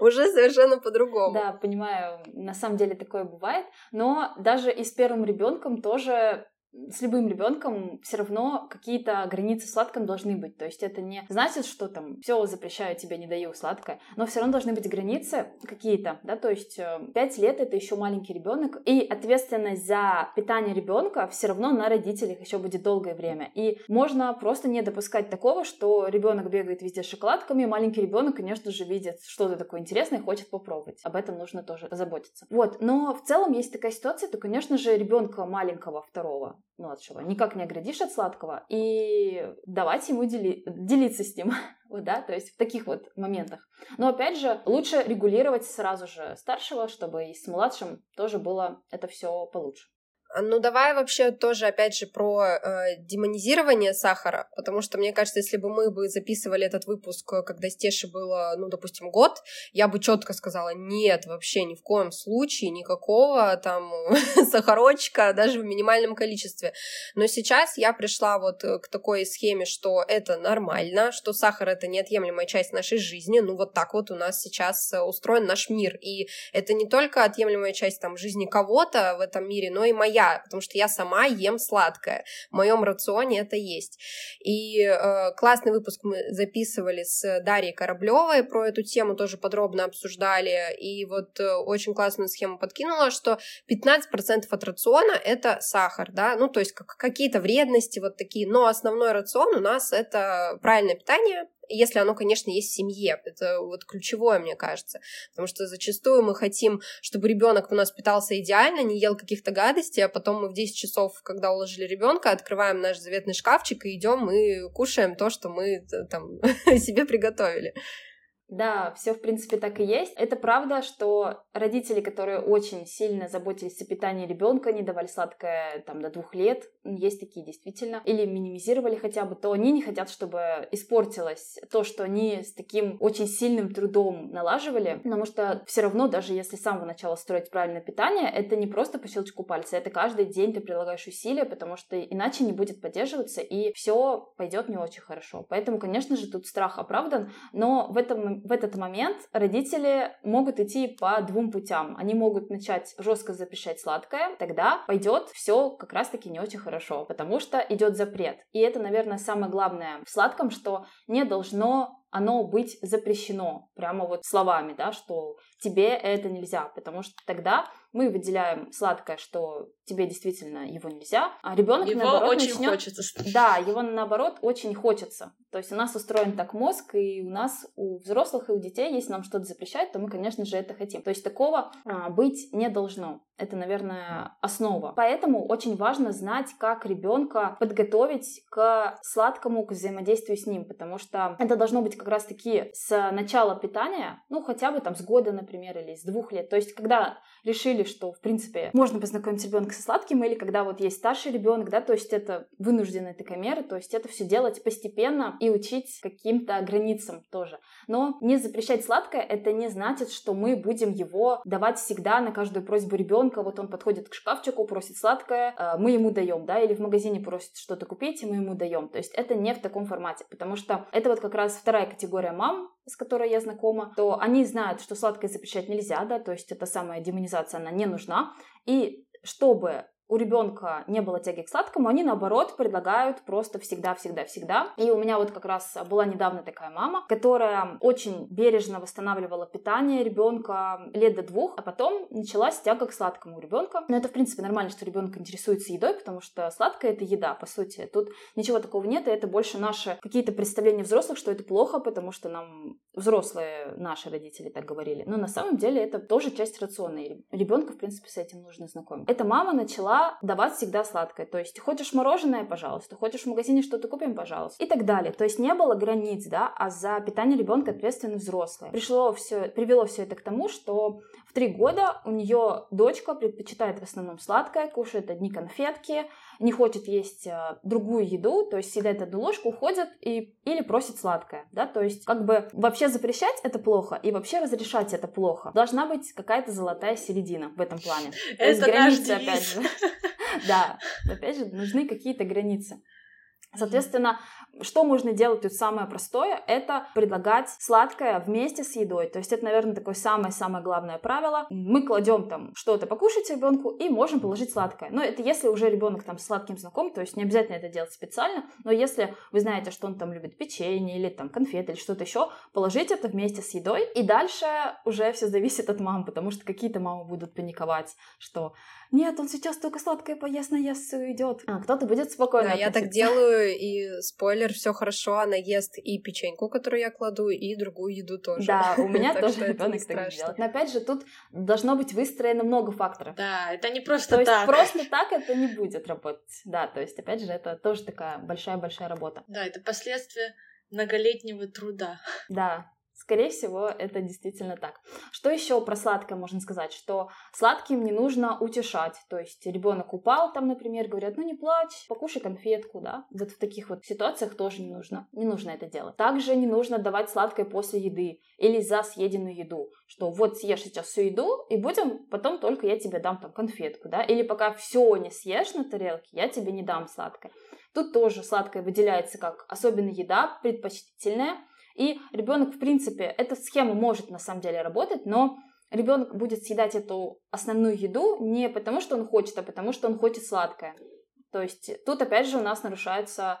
уже совершенно по-другому. Да, понимаю, на самом деле такое бывает, но даже и с первым ребенком тоже с любым ребенком все равно какие-то границы сладком должны быть. То есть это не значит, что там все запрещаю тебе, не даю сладкое, но все равно должны быть границы какие-то, да, то есть пять лет это еще маленький ребенок, и ответственность за питание ребенка все равно на родителях еще будет долгое время. И можно просто не допускать такого, что ребенок бегает везде с шоколадками, маленький ребенок, конечно же, видит что-то такое интересное и хочет попробовать. Об этом нужно тоже заботиться. Вот, но в целом, если такая ситуация, то, конечно же, ребенка маленького, второго, младшего, никак не оградишь от сладкого, и давать ему дели... делиться с ним, вот, да, то есть в таких вот моментах. Но опять же, лучше регулировать сразу же старшего, чтобы и с младшим тоже было это все получше. Ну, давай вообще тоже, опять же, про э, демонизирование сахара, потому что, мне кажется, если бы мы бы записывали этот выпуск, когда Стеше было, ну, допустим, год, я бы четко сказала, нет, вообще ни в коем случае никакого там сахарочка, даже в минимальном количестве. Но сейчас я пришла вот к такой схеме, что это нормально, что сахар — это неотъемлемая часть нашей жизни, ну, вот так вот у нас сейчас устроен наш мир, и это не только отъемлемая часть там жизни кого-то в этом мире, но и моя, потому что я сама ем сладкое. В моем рационе это есть. И э, классный выпуск мы записывали с Дарьей Кораблёвой, про эту тему тоже подробно обсуждали, и вот э, очень классную схему подкинула, что пятнадцать процентов от рациона это сахар, да, ну то есть как, какие-то вредности вот такие, но основной рацион у нас это правильное питание, если оно, конечно, есть в семье. Это вот ключевое, мне кажется. Потому что зачастую мы хотим, чтобы ребенок у нас питался идеально, не ел каких-то гадостей, а потом мы в десять часов, когда уложили ребенка, открываем наш заветный шкафчик и идем и кушаем то, что мы там себе приготовили. Да, все в принципе так и есть. Это правда, что родители, которые очень сильно заботились о питании ребенка, не давали сладкое там до двух лет, есть такие действительно, или минимизировали хотя бы, то они не хотят, чтобы испортилось то, что они с таким очень сильным трудом налаживали, потому что все равно, даже если с самого начала строить правильное питание, это не просто по щелчку пальца, это каждый день ты прилагаешь усилия, потому что иначе не будет поддерживаться, и все пойдет не очень хорошо. Поэтому, конечно же, тут страх оправдан, но в этом В этот момент родители могут идти по двум путям. Они могут начать жестко запрещать сладкое, тогда пойдет все как раз-таки не очень хорошо, потому что идет запрет. И это, наверное, самое главное в сладком, что не должно оно быть запрещено, прямо вот словами, да, что тебе это нельзя, потому что тогда мы выделяем сладкое, что тебе действительно его нельзя, а ребенок его наоборот очень начнет... хочется. Да, его наоборот очень хочется. То есть у нас устроен так мозг, и у нас, у взрослых и у детей, если нам что-то запрещают, то мы, конечно же, это хотим. То есть такого а, быть не должно. Это, наверное, основа. Поэтому очень важно знать, как ребенка подготовить к сладкому, к взаимодействию с ним, потому что это должно быть как раз-таки с начала питания, ну, хотя бы там с года, например, или с двух лет. То есть когда решили, что, в принципе, можно познакомить ребенка со сладким, или когда вот есть старший ребенок, да, то есть это вынужденная такая мера, то есть это все делать постепенно и учить каким-то границам тоже. Но не запрещать сладкое — это не значит, что мы будем его давать всегда на каждую просьбу ребенка. Вот он подходит к шкафчику, просит сладкое, мы ему даем, да, или в магазине просит что-то купить, и мы ему даем. То есть это не в таком формате, потому что это вот как раз вторая категория мам, с которой я знакома, то они знают, что сладкое запрещать нельзя, да, то есть эта самая демонизация, она не нужна, и чтобы у ребенка не было тяги к сладкому, они, наоборот, предлагают просто всегда-всегда-всегда. И у меня вот как раз была недавно такая мама, которая очень бережно восстанавливала питание ребенка лет до двух, а потом началась тяга к сладкому у ребенка. Но это, в принципе, нормально, что ребенок интересуется едой, потому что сладкое — это еда, по сути. Тут ничего такого нет, и это больше наши какие-то представления взрослых, что это плохо, потому что нам взрослые наши родители так говорили. Но на самом деле это тоже часть рациона, и ребенка, в принципе, с этим нужно знакомить. Эта мама начала давать всегда сладкое. То есть хочешь мороженое — пожалуйста, хочешь в магазине что-то купим — пожалуйста, и так далее. То есть не было границ, да, а за питание ребенка ответственны взрослые. Пришло все, привело все это к тому, что в три года у нее дочка предпочитает в основном сладкое, кушает одни конфетки, не хочет есть другую еду, то есть съедает одну ложку, уходит и, или просит сладкое, да, то есть как бы вообще запрещать это плохо и вообще разрешать это плохо. Должна быть какая-то золотая середина в этом плане. Это наш девиз. Опять же. Да, опять же, нужны какие-то границы. Соответственно, что можно делать тут самое простое, это предлагать сладкое вместе с едой. То есть это, наверное, такое самое-самое главное правило. Мы кладем там что-то покушать ребенку и можем положить сладкое. Но это если уже ребенок там с сладким знаком, то есть не обязательно это делать специально. Но если вы знаете, что он там любит печенье или там конфеты или что-то еще, положить это вместе с едой. И дальше уже все зависит от мам, потому что какие-то мамы будут паниковать, что нет, он сейчас только сладкое поест, наест и уйдет. А кто-то будет спокойно. Да, я так делаю. И спойлер, все хорошо, она ест и печеньку, которую я кладу, и другую еду тоже. Да, у меня тоже ребенок так делает. Но опять же, тут должно быть выстроено много факторов. Да, это не просто так. То есть просто так это не будет работать. Да, то есть опять же, это тоже такая большая-большая работа. Да, это последствия многолетнего труда. Да. Скорее всего, это действительно так. Что еще про сладкое можно сказать? Что сладким не нужно утешать. То есть ребенок упал, там, например, говорят, ну не плачь, покушай конфетку, да. Вот в таких вот ситуациях тоже не нужно, не нужно это делать. Также не нужно давать сладкое после еды или за съеденную еду. Что вот съешь сейчас всю еду и будем, потом только я тебе дам там конфетку, да. Или пока все не съешь на тарелке, я тебе не дам сладкое. Тут тоже сладкое выделяется как особенная еда, предпочтительная. И ребенок, в принципе, эта схема может на самом деле работать, но ребенок будет съедать эту основную еду не потому, что он хочет, а потому, что он хочет сладкое. То есть тут, опять же, у нас нарушаются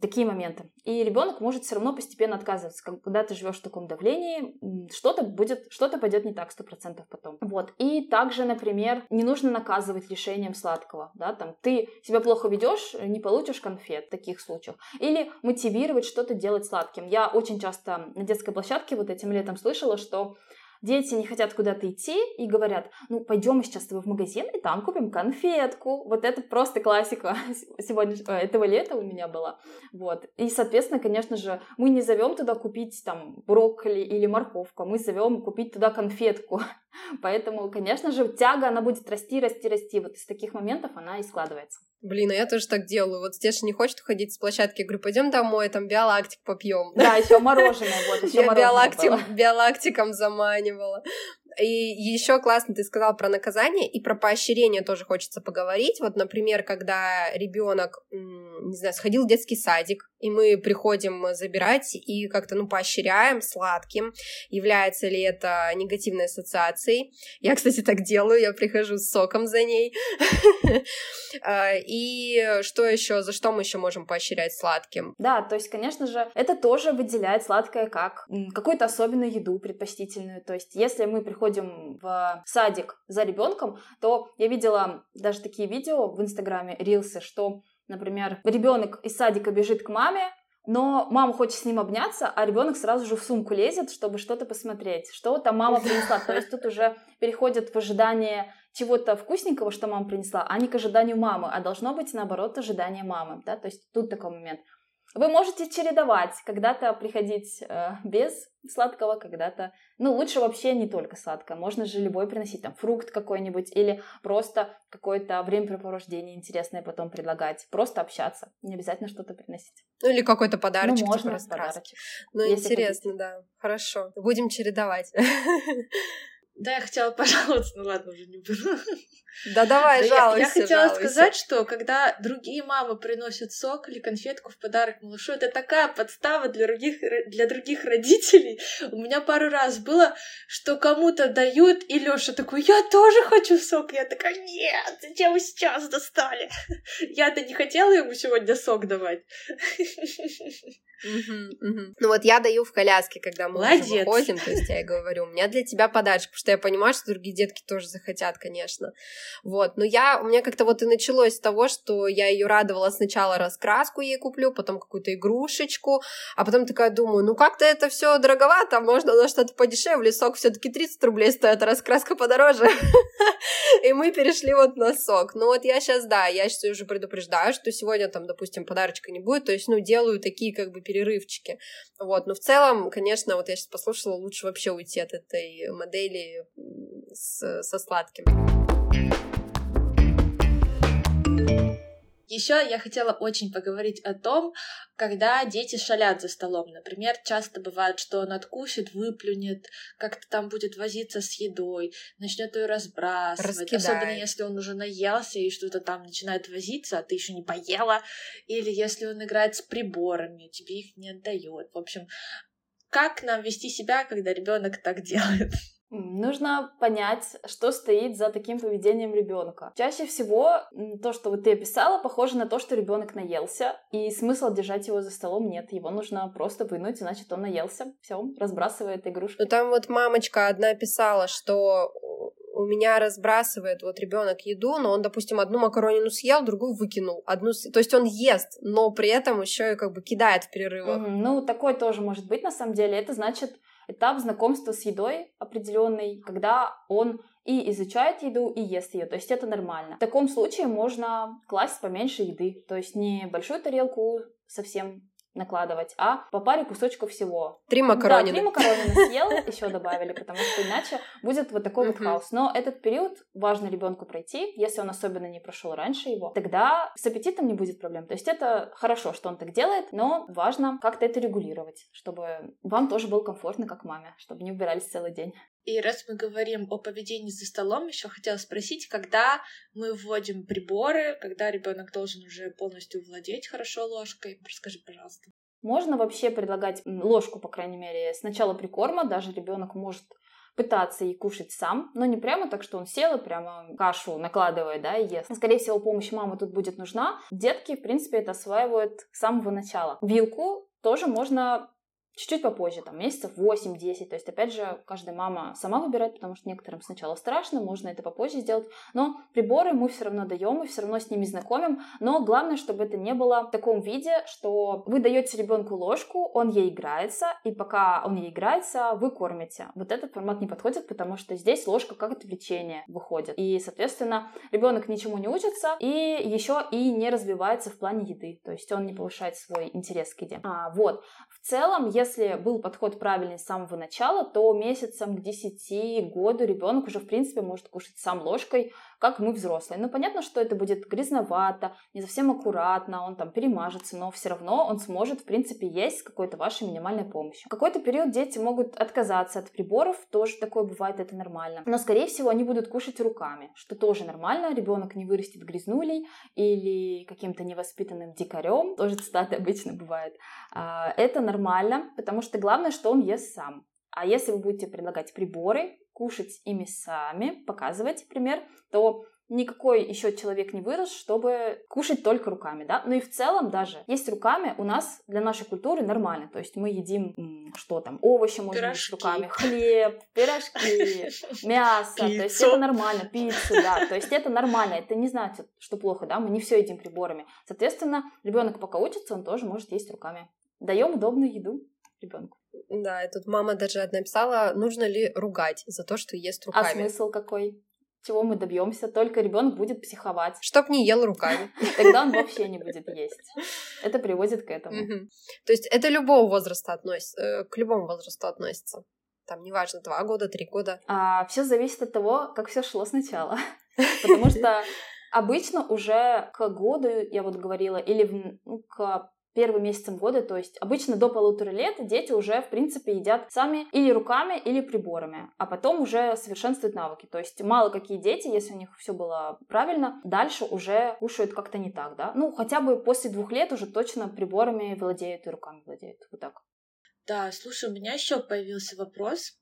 такие моменты. И ребенок может все равно постепенно отказываться. Когда ты живешь в таком давлении, что-то будет, что-то пойдет не так сто процентов потом. Вот. И также, например, не нужно наказывать лишением сладкого. Да? Там, ты себя плохо ведешь, не получишь конфет в таких случаях. Или мотивировать что-то делать сладким. Я очень часто на детской площадке вот этим летом слышала, что дети не хотят куда-то идти и говорят, ну, пойдем мы сейчас с тобой в магазин и там купим конфетку. Вот это просто классика сегодня, этого лета у меня была. Вот. И, соответственно, конечно же, мы не зовем туда купить там брокколи или морковку, мы зовем купить туда конфетку. Поэтому, конечно же, тяга, она будет расти, расти, расти. Вот из таких моментов она и складывается. Блин, а я тоже так делаю. Вот Стеша не хочет уходить с площадки. Я говорю, пойдем домой, там биолактик попьем. Да, еще мороженое. Вот, еще я мороженое биолактик, биолактиком заманивала. И еще классно ты сказала про наказание и про поощрение тоже хочется поговорить. Вот, например, когда ребенок, не знаю, сходил в детский садик, и мы приходим забирать и как-то, ну, поощряем сладким. Является ли это негативной ассоциацией? Я, кстати, так делаю, я прихожу с соком за ней. И что еще, за что мы еще можем поощрять сладким? Да, то есть, конечно же, это тоже выделяет сладкое как какую-то особенную еду предпочтительную. То есть, если мы приходим ходим в садик за ребенком, то я видела даже такие видео в Инстаграме, рилсы, что, например, ребенок из садика бежит к маме, но мама хочет с ним обняться, а ребенок сразу же в сумку лезет, чтобы что-то посмотреть, что там мама принесла. То есть тут уже переходит в ожидание чего-то вкусненького, что мама принесла, а не к ожиданию мамы, а должно быть, наоборот, ожидание мамы, да, то есть тут такой момент. Вы можете чередовать, когда-то приходить э, без сладкого, когда-то... Ну, лучше вообще не только сладкое, можно же любой приносить, там, фрукт какой-нибудь или просто какое-то времяпрепровождение интересное потом предлагать, просто общаться, не обязательно что-то приносить. Ну, или какой-то подарочек. Ну, можно подарочек. Ну, интересно, хотите. Да, хорошо, будем чередовать. Да, я хотела пожаловаться, ну ладно, уже не буду. Да давай, жалуйся. Я хотела сказать, что когда другие мамы приносят сок или конфетку в подарок малышу, это такая подстава для других, для других родителей. У меня пару раз было, что кому-то дают, и Лёша такой, я тоже хочу сок. Я такая, нет, зачем вы сейчас достали? Я-то не хотела ему сегодня сок давать. Угу, угу. Ну вот я даю в коляске, когда мы уже выходим, то есть я и говорю, у меня для тебя подарочек, потому что я понимаю, что другие детки тоже захотят, конечно. Вот, но я, у меня как-то вот и началось с того, что я ее радовала, сначала раскраску ей куплю, потом какую-то игрушечку, а потом такая думаю, ну как-то это все дороговато, можно на что-то подешевле, сок все-таки тридцать рублей стоит, а раскраска подороже. И мы перешли вот на сок. Ну вот я сейчас, да, я сейчас уже предупреждаю, что сегодня там, допустим, подарочка не будет, то есть, ну, делаю такие как бы перерывчики, вот, но в целом, конечно, вот я сейчас послушала, лучше вообще уйти от этой модели с, со сладким. Еще я хотела очень поговорить о том, когда дети шалят за столом. Например, часто бывает, что он откусит, выплюнет, как-то там будет возиться с едой, начнет ее разбрасывать. Раскидает. Особенно если он уже наелся и что-то там начинает возиться, а ты еще не поела. Или если он играет с приборами, тебе их не отдает. В общем, как нам вести себя, когда ребенок так делает? Нужно понять, что стоит за таким поведением ребенка. Чаще всего то, что вот ты описала, похоже на то, что ребенок наелся, и смысла держать его за столом нет. Его нужно просто вынуть, иначе он наелся. Все, разбрасывает игрушки. Ну там вот мамочка одна писала, что у меня разбрасывает вот ребенок еду, но он, допустим, одну макаронину съел, другую выкинул. Одну... То есть он ест, но при этом еще и как бы кидает в перерывах. Mm-hmm. Ну, такое тоже может быть, на самом деле. Это значит... Этап знакомства с едой определенный, когда он и изучает еду, и ест ее, то есть это нормально. В таком случае можно класть поменьше еды, то есть не большую тарелку совсем накладывать, а по паре кусочков всего. Три макаронины. Да, три макаронины съел, еще добавили, потому что иначе будет вот такой вот хаос. Но этот период важно ребенку пройти, если он особенно не прошел раньше его, тогда с аппетитом не будет проблем. То есть это хорошо, что он так делает, но важно как-то это регулировать, чтобы вам тоже было комфортно, как маме, чтобы не убирались целый день. И раз мы говорим о поведении за столом, еще хотела спросить, когда мы вводим приборы, когда ребенок должен уже полностью владеть хорошо ложкой? Расскажи, пожалуйста. Можно вообще предлагать ложку, по крайней мере, с начала прикорма. Даже ребенок может пытаться и кушать сам, но не прямо так, что он сел и прямо кашу накладывает, да, и ест. Скорее всего, помощь мамы тут будет нужна. Детки, в принципе, это осваивают с самого начала. Вилку тоже можно... Чуть-чуть попозже, там, месяцев восемь-десять. То есть, опять же, каждая мама сама выбирает, потому что некоторым сначала страшно, можно это попозже сделать. Но приборы мы все равно даем, мы все равно с ними знакомим. Но главное, чтобы это не было в таком виде, что вы даете ребенку ложку, он ей играется, и пока он ей играется, вы кормите. Вот этот формат не подходит, потому что здесь ложка как отвлечение выходит. И, соответственно, ребенок ничему не учится и еще и не развивается в плане еды. То есть он не повышает свой интерес к еде. А, вот. В целом, я Если был подход правильный с самого начала, то месяцам к десяти году ребенок уже, в принципе, может кушать сам ложкой, как мы взрослые. Но понятно, что это будет грязновато, не совсем аккуратно, он там перемажется, но все равно он сможет, в принципе, есть с какой-то вашей минимальной помощью. В какой-то период дети могут отказаться от приборов, тоже такое бывает, это нормально. Но, скорее всего, они будут кушать руками, что тоже нормально, ребенок не вырастет грязнулей или каким-то невоспитанным дикарем, тоже цитаты обычно бывают. Это нормально. Потому что главное, что он ест сам. А если вы будете предлагать приборы, кушать ими сами, показывать пример, то никакой еще человек не вырос, чтобы кушать только руками, да? Ну и в целом даже есть руками у нас для нашей культуры нормально. То есть мы едим, что там, овощи можно есть руками, хлеб, пирожки, мясо. То есть это нормально, пиццу, да. То есть это нормально, это не значит, что плохо, да? Мы не все едим приборами. Соответственно, ребенок пока учится, он тоже может есть руками. Даем удобную еду ребенку. Да, и тут мама даже одна писала, нужно ли ругать за то, что ест руками. А смысл какой? Чего мы добьемся? Только ребенок будет психовать. Чтоб не ел руками. Тогда он вообще не будет есть. Это приводит к этому. То есть это любого возраста относится, к любому возрасту относится. Там неважно, два года, три года. Все зависит от того, как все шло сначала. Потому что обычно уже к году, я вот говорила, или к первым месяцем года, то есть обычно до полутора лет дети уже, в принципе, едят сами или руками, или приборами, а потом уже совершенствуют навыки, то есть мало какие дети, если у них все было правильно, дальше уже кушают как-то не так, да, ну, хотя бы после двух лет уже точно приборами владеют и руками владеют, вот так. Да, слушай, у меня еще появился вопрос.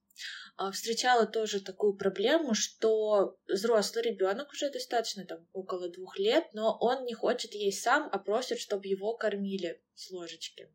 Встречала тоже такую проблему, что взрослый ребенок уже достаточно там около двух лет, но он не хочет есть сам, а просит, чтобы его кормили с ложечки.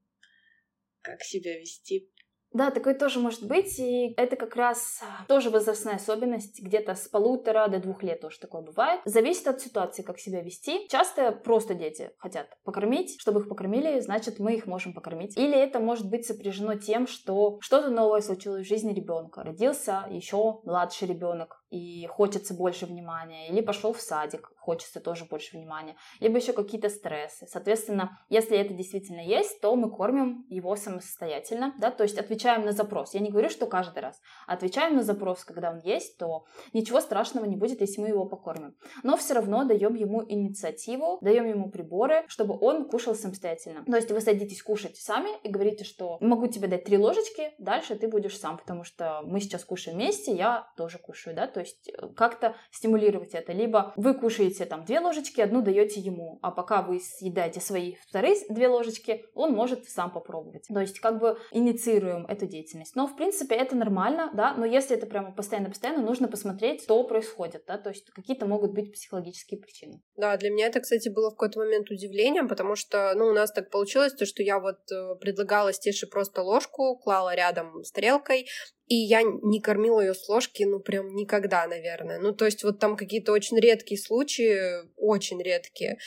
Как себя вести? Да, такое тоже может быть, и это как раз тоже возрастная особенность, где-то с полутора до двух лет тоже такое бывает. Зависит от ситуации, как себя вести. Часто просто дети хотят покормить, чтобы их покормили, значит, мы их можем покормить. Или это может быть сопряжено тем, что что-то новое случилось в жизни ребенка, родился еще младший ребенок. и хочется больше внимания, или пошел в садик, хочется тоже больше внимания, либо еще какие-то стрессы. Соответственно, если это действительно есть, то мы кормим его самостоятельно, да, то есть отвечаем на запрос. Я не говорю, что каждый раз. Отвечаем на запрос, когда он есть, то ничего страшного не будет, если мы его покормим. Но все равно даем ему инициативу, даем ему приборы, чтобы он кушал самостоятельно. То есть вы садитесь кушать сами и говорите, что могу тебе дать три ложечки, дальше ты будешь сам, потому что мы сейчас кушаем вместе, я тоже кушаю, да, то есть как-то стимулировать это. Либо вы кушаете там две ложечки, одну даете ему, а пока вы съедаете свои вторые две ложечки, он может сам попробовать. То есть как бы инициируем эту деятельность. Но в принципе это нормально, да, но если это прямо постоянно-постоянно, нужно посмотреть, что происходит, да, то есть какие-то могут быть психологические причины. Да, для меня это, кстати, было в какой-то момент удивлением, потому что, ну, у нас так получилось, то, что я вот предлагала Стеше просто ложку, клала рядом с тарелкой, и я не кормила ее с ложки, ну, прям никогда, наверное. Ну, то есть вот там какие-то очень редкие случаи, очень редкие.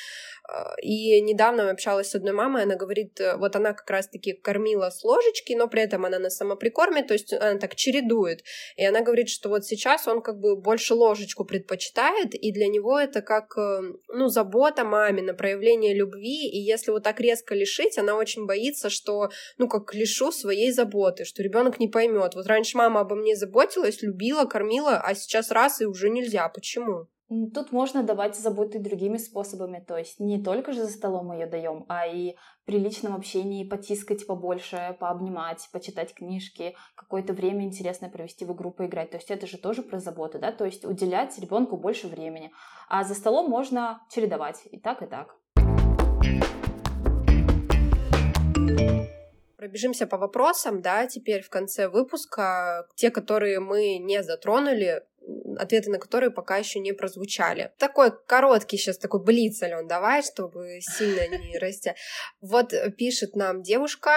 И недавно общалась с одной мамой, она говорит, вот она как раз-таки кормила с ложечки, но при этом она нас самоприкорме, то есть она так чередует. И она говорит, что вот сейчас он как бы больше ложечку предпочитает, и для него это как, ну, забота мамина, проявление любви. И если вот так резко лишить, она очень боится, что, ну, как лишу своей заботы, что ребенок не поймет. Вот раньше мама обо мне заботилась, любила, кормила, а сейчас раз и уже нельзя. Почему? Тут можно давать заботу и другими способами, то есть не только же за столом мы ее даем, а и при личном общении потискать побольше, пообнимать, почитать книжки, какое-то время интересное провести в игру, поиграть, то есть это же тоже про заботу, да, то есть уделять ребенку больше времени, а за столом можно чередовать и так, и так. Пробежимся по вопросам, да, теперь в конце выпуска, те, которые мы не затронули, ответы на которые пока еще не прозвучали. Такой короткий сейчас, такой блиц, Алён, давай, чтобы сильно не расти. Вот пишет нам девушка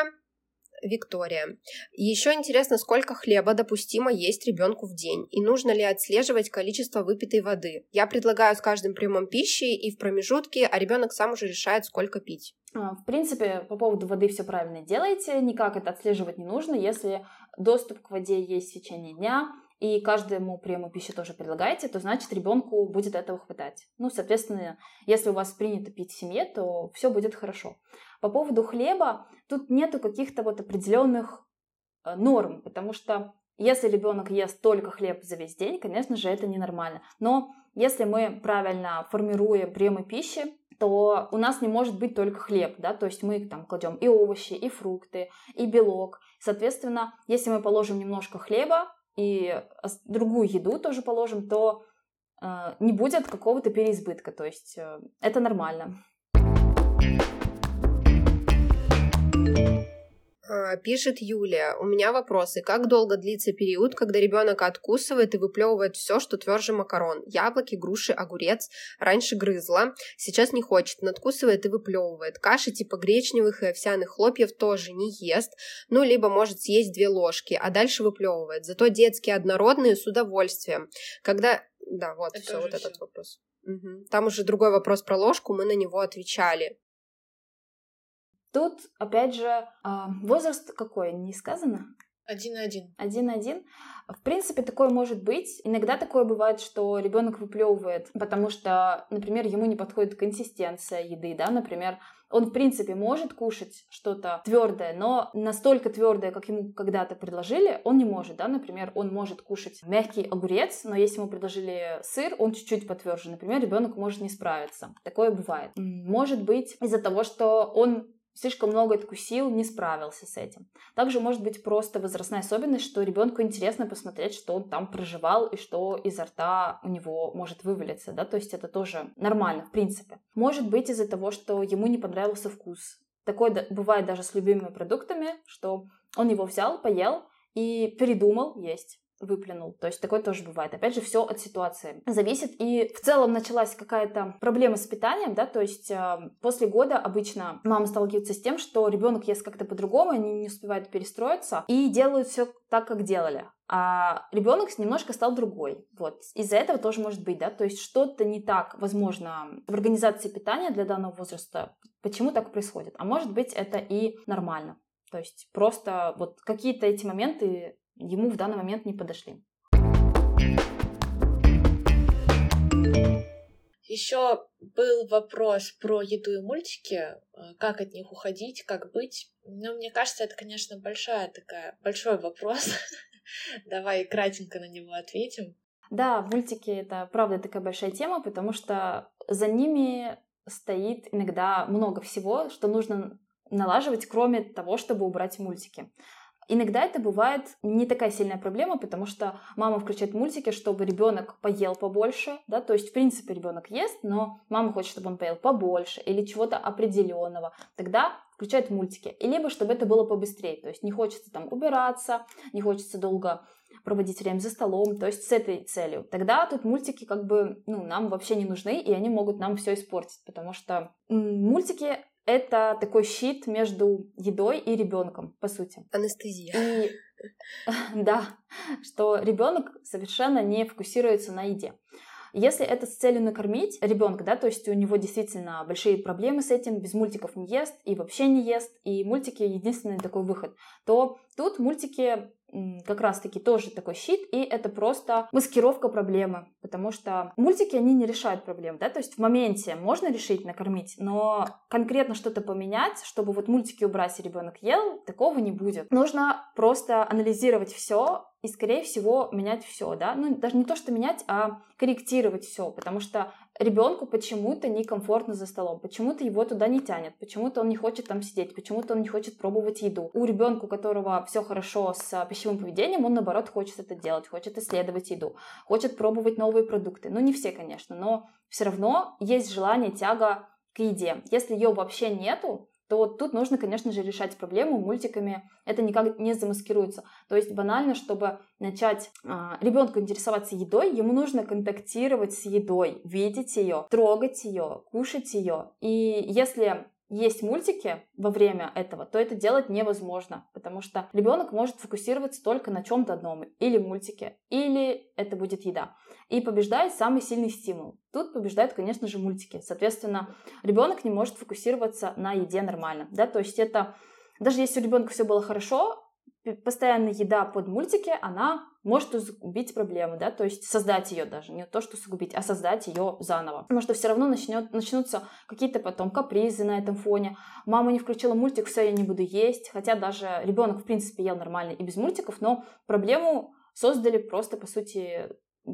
Виктория. Еще интересно, сколько хлеба допустимо есть ребенку в день, и нужно ли отслеживать количество выпитой воды? Я предлагаю с каждым приемом пищи и в промежутке, а ребенок сам уже решает, сколько пить. В принципе, по поводу воды все правильно делаете, никак это отслеживать не нужно, если доступ к воде есть в течение дня, и каждому приему пищи тоже предлагаете, то значит ребенку будет этого хватать. Ну, соответственно, если у вас принято пить в семье, то все будет хорошо. По поводу хлеба, тут нету каких-то вот определенных норм, потому что если ребенок ест только хлеб за весь день, конечно же, это ненормально. Но если мы правильно формируем приемы пищи, то у нас не может быть только хлеб, да, то есть мы там кладем и овощи, и фрукты, и белок. Соответственно, если мы положим немножко хлеба, и другую еду тоже положим, то э, не будет какого-то переизбытка, то есть э, это нормально. Пишет Юлия, у меня вопросы. Как долго длится период, когда ребенок откусывает и выплевывает все, что тверже макарон? Яблоки, груши, огурец. Раньше грызла, сейчас не хочет, надкусывает и выплевывает. Каши типа гречневых и овсяных хлопьев тоже не ест, ну, либо может съесть две ложки, а дальше выплевывает. Зато детские однородные с удовольствием. Когда... Да, вот, все, вот этот вопрос. Угу. Там уже другой вопрос про ложку, мы на него отвечали. Тут, опять же, возраст какой, не сказано? один-один. один-один. В принципе, такое может быть. Иногда такое бывает, что ребенок выплевывает, потому что, например, ему не подходит консистенция еды, да, например, он, в принципе, может кушать что-то твердое, но настолько твердое, как ему когда-то предложили, он не может, да, например, он может кушать мягкий огурец, но если ему предложили сыр, он чуть-чуть потверже, например, ребенок может не справиться. Такое бывает. Может быть, из-за того, что он слишком много откусил, не справился с этим. Также может быть просто возрастная особенность, что ребенку интересно посмотреть, что он там прожевал и что изо рта у него может вывалиться, да, то есть это тоже нормально, в принципе. Может быть из-за того, что ему не понравился вкус. Такое бывает даже с любимыми продуктами, что он его взял, поел и передумал есть. Выплюнул. То есть такое тоже бывает. Опять же, все от ситуации зависит. И в целом началась какая-то проблема с питанием, да, то есть э, после года обычно мамы сталкиваются с тем, что ребенок ест как-то по-другому, они не успевают перестроиться и делают все так, как делали. А ребенок немножко стал другой. Вот. Из-за этого тоже может быть, да, то есть что-то не так, возможно, в организации питания для данного возраста. Почему так происходит? А может быть, это и нормально. То есть просто вот какие-то эти моменты ему в данный момент не подошли. Еще был вопрос про еду и мультики, как от них уходить, как быть. Ну, мне кажется, это, конечно, большая такая, большой вопрос. Давай кратенько на него ответим. Да, мультики — это, правда, такая большая тема, потому что за ними стоит иногда много всего, что нужно налаживать, кроме того, чтобы убрать мультики. Иногда это бывает не такая сильная проблема, потому что мама включает мультики, чтобы ребенок поел побольше, да, то есть в принципе ребенок ест, но мама хочет, чтобы он поел побольше или чего-то определенного, тогда включает мультики, и либо чтобы это было побыстрее, то есть не хочется там убираться, не хочется долго проводить время за столом, то есть с этой целью. Тогда тут мультики как бы ну, нам вообще не нужны, и они могут нам все испортить, потому что м- мультики это такой щит между едой и ребенком, по сути. Анестезия. И, да, что ребенок совершенно не фокусируется на еде. Если это с целью накормить ребенка, да, то есть у него действительно большие проблемы с этим, без мультиков не ест и вообще не ест, и мультики единственный такой выход, то тут мультики как раз-таки тоже такой щит, и это просто маскировка проблемы, потому что мультики, они не решают проблем, да, то есть в моменте можно решить накормить, но конкретно что-то поменять, чтобы вот мультики убрать, и ребенок ел, такого не будет. Нужно просто анализировать все и, скорее всего, менять все, да, ну, даже не то, что менять, а корректировать все, потому что ребенку почему-то некомфортно за столом, почему-то его туда не тянет, почему-то он не хочет там сидеть, почему-то он не хочет пробовать еду. У ребенка, у которого все хорошо с пищевым поведением, он, наоборот, хочет это делать, хочет исследовать еду, хочет пробовать новые продукты. Ну, не все, конечно, но все равно есть желание, тяга к еде. Если ее вообще нету, то тут нужно, конечно же, решать проблему мультиками. Это никак не замаскируется. То есть банально, чтобы начать э, ребенку интересоваться едой, ему нужно контактировать с едой, видеть ее, трогать ее, кушать ее. И если есть мультики во время этого, то это делать невозможно, потому что ребенок может фокусироваться только на чем-то одном, или мультике, или это будет еда. И побеждает самый сильный стимул. Тут побеждают, конечно же, мультики. Соответственно, ребенок не может фокусироваться на еде нормально, да, то есть это даже если у ребенка все было хорошо, постоянная еда под мультики, она может усугубить проблему, да, то есть создать ее даже, не то, что усугубить, а создать ее заново. Потому что все равно начнет, начнутся какие-то потом капризы на этом фоне. Мама не включила мультик, все, я не буду есть. Хотя даже ребенок, в принципе, ел нормально и без мультиков, но проблему создали просто, по сути,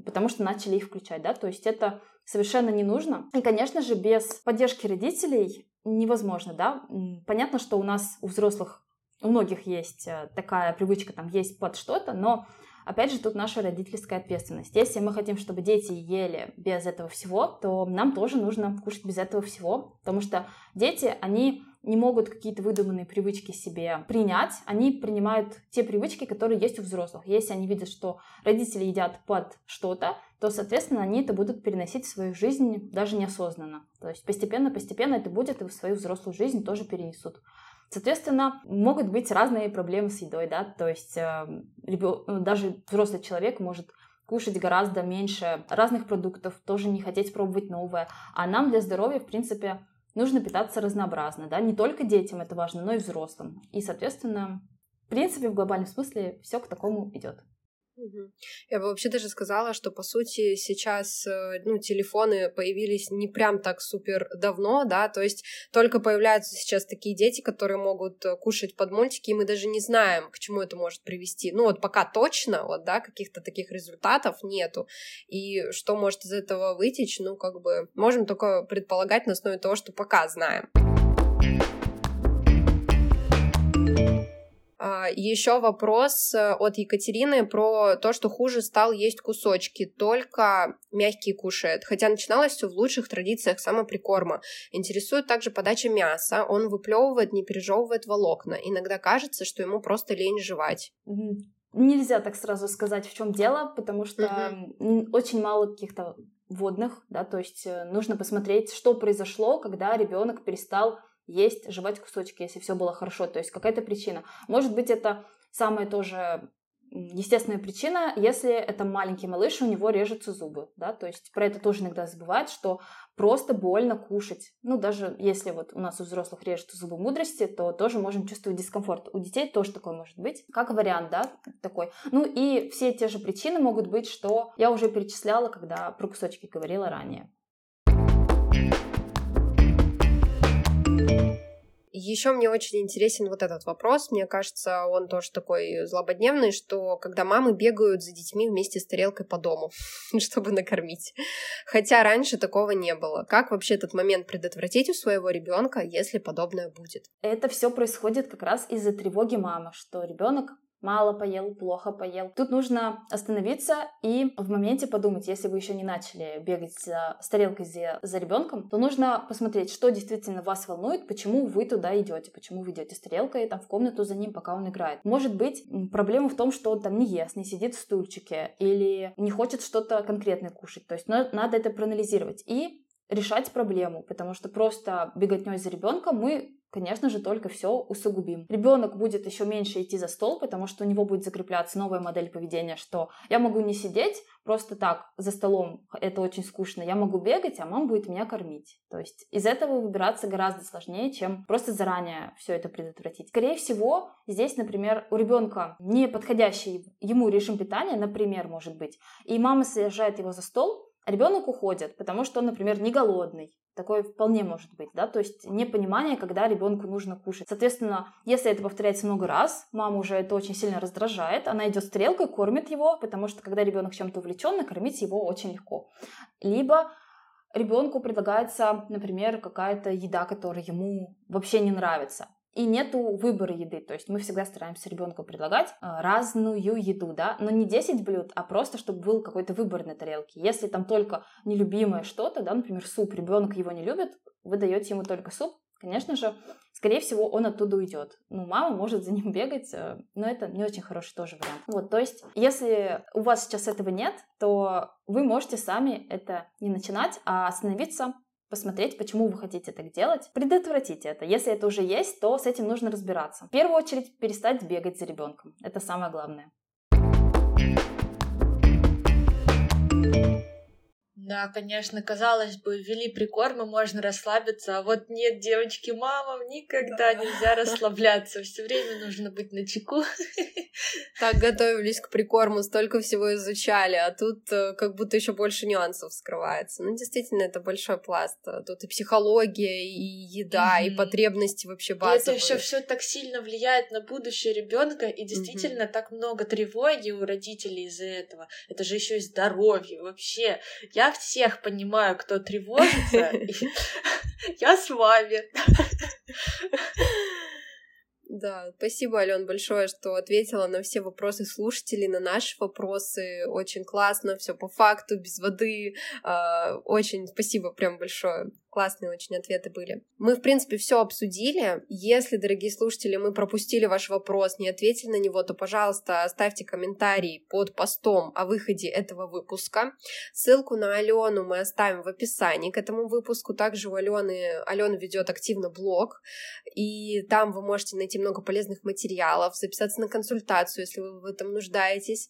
потому что начали их включать, да, то есть это совершенно не нужно. И, конечно же, без поддержки родителей невозможно, да. Понятно, что у нас, у взрослых, у многих есть такая привычка, там, есть под что-то, но, опять же, тут наша родительская ответственность. Если мы хотим, чтобы дети ели без этого всего, то нам тоже нужно кушать без этого всего, потому что дети, они не могут какие-то выдуманные привычки себе принять, они принимают те привычки, которые есть у взрослых. Если они видят, что родители едят под что-то, то, соответственно, они это будут переносить в свою жизнь даже неосознанно. То есть постепенно-постепенно это будет, и в свою взрослую жизнь тоже перенесут. Соответственно, могут быть разные проблемы с едой, да, то есть э, даже взрослый человек может кушать гораздо меньше разных продуктов, тоже не хотеть пробовать новое, а нам для здоровья, в принципе, нужно питаться разнообразно, да, не только детям это важно, но и взрослым, и, соответственно, в принципе, в глобальном смысле все к такому идет. Я бы вообще даже сказала, что, по сути, сейчас ну, телефоны появились не прям так супер давно, да, то есть только появляются сейчас такие дети, которые могут кушать под мультики, и мы даже не знаем, к чему это может привести. Ну вот пока точно, вот, да, каких-то таких результатов нету, и что может из этого вытечь, ну как бы можем только предполагать на основе того, что пока знаем. Еще вопрос от Екатерины про то, что хуже стал есть кусочки, только мягкие кушает. Хотя начиналось все в лучших традициях самоприкорма. Интересует также подача мяса. Он выплевывает, не пережевывает волокна. Иногда кажется, что ему просто лень жевать. Нельзя так сразу сказать, в чем дело, потому что угу. очень мало каких-то водных, да, то есть нужно посмотреть, что произошло, когда ребенок перестал есть, жевать кусочки, если все было хорошо, то есть какая-то причина. Может быть, это самая тоже естественная причина, если это маленький малыш, у него режутся зубы, да, то есть про это тоже иногда забывают, что просто больно кушать. Ну, даже если вот у нас у взрослых режутся зубы мудрости, то тоже можем чувствовать дискомфорт. У детей тоже такое может быть, как вариант, да, такой. Ну, и все те же причины могут быть, что я уже перечисляла, когда про кусочки говорила ранее. Еще мне очень интересен вот этот вопрос. Мне кажется, он тоже такой злободневный, что когда мамы бегают за детьми вместе с тарелкой по дому, чтобы накормить. Хотя раньше такого не было. Как вообще этот момент предотвратить у своего ребенка, если подобное будет? Это все происходит как раз из-за тревоги мамы, что ребенок мало поел, плохо поел. Тут нужно остановиться и в моменте подумать, если вы еще не начали бегать за, с тарелкой за, за ребенком, то нужно посмотреть, что действительно вас волнует, почему вы туда идете, почему вы идете с тарелкой там, в комнату за ним, пока он играет. Может быть, проблема в том, что он там не ест, не сидит в стульчике или не хочет что-то конкретное кушать. То есть надо это проанализировать и решать проблему, потому что просто беготнёй за ребенком мы, конечно же, только все усугубим. Ребенок будет еще меньше идти за стол, потому что у него будет закрепляться новая модель поведения, что я могу не сидеть просто так за столом, это очень скучно, я могу бегать, а мама будет меня кормить. То есть из этого выбираться гораздо сложнее, чем просто заранее все это предотвратить. Скорее всего, здесь, например, у ребенка неподходящий ему режим питания, например, может быть, и мама сажает его за стол, а ребенок уходит, потому что он, например, не голодный. Такое вполне может быть, да, то есть непонимание, когда ребенку нужно кушать. Соответственно, если это повторяется много раз, мама уже это очень сильно раздражает, она идет стрелкой, кормит его, потому что когда ребенок чем-то увлечен, накормить его очень легко. Либо ребенку предлагается, например, какая-то еда, которая ему вообще не нравится. И нету выбора еды, то есть мы всегда стараемся ребенку предлагать разную еду, да, но не десять блюд, а просто, чтобы был какой-то выбор на тарелке. Если там только нелюбимое что-то, да, например, суп, ребенок его не любит, вы даете ему только суп, конечно же, скорее всего, он оттуда уйдет. Ну, мама может за ним бегать, но это не очень хороший тоже вариант. Вот, то есть, если у вас сейчас этого нет, то вы можете сами это не начинать, а остановиться, посмотреть, почему вы хотите так делать, предотвратить это. Если это уже есть, то с этим нужно разбираться. В первую очередь, перестать бегать за ребенком. Это самое главное. Да, конечно, казалось бы, ввели прикормы, можно расслабиться, а вот нет, девочки, мамам никогда да. нельзя расслабляться, все время нужно быть начеку. Так готовились к прикорму, столько всего изучали, а тут как будто еще больше нюансов вскрывается. Ну, действительно, это большой пласт. Тут и психология, и еда, mm-hmm. и потребности вообще базовые. И это еще все так сильно влияет на будущее ребенка, и действительно mm-hmm. так много тревоги у родителей из-за этого. Это же еще и здоровье вообще. Я всех понимаю, кто тревожится, я с вами. Да, спасибо, Алён, большое, что ответила на все вопросы слушателей, на наши вопросы. Очень классно, все по факту, без воды. Очень спасибо прям большое. Классные очень ответы были. Мы, в принципе, все обсудили. Если, дорогие слушатели, мы пропустили ваш вопрос, не ответили на него, то, пожалуйста, оставьте комментарий под постом о выходе этого выпуска. Ссылку на Алену мы оставим в описании к этому выпуску. Также у Алены, Алена ведет активно блог, и там вы можете найти много полезных материалов, записаться на консультацию, если вы в этом нуждаетесь.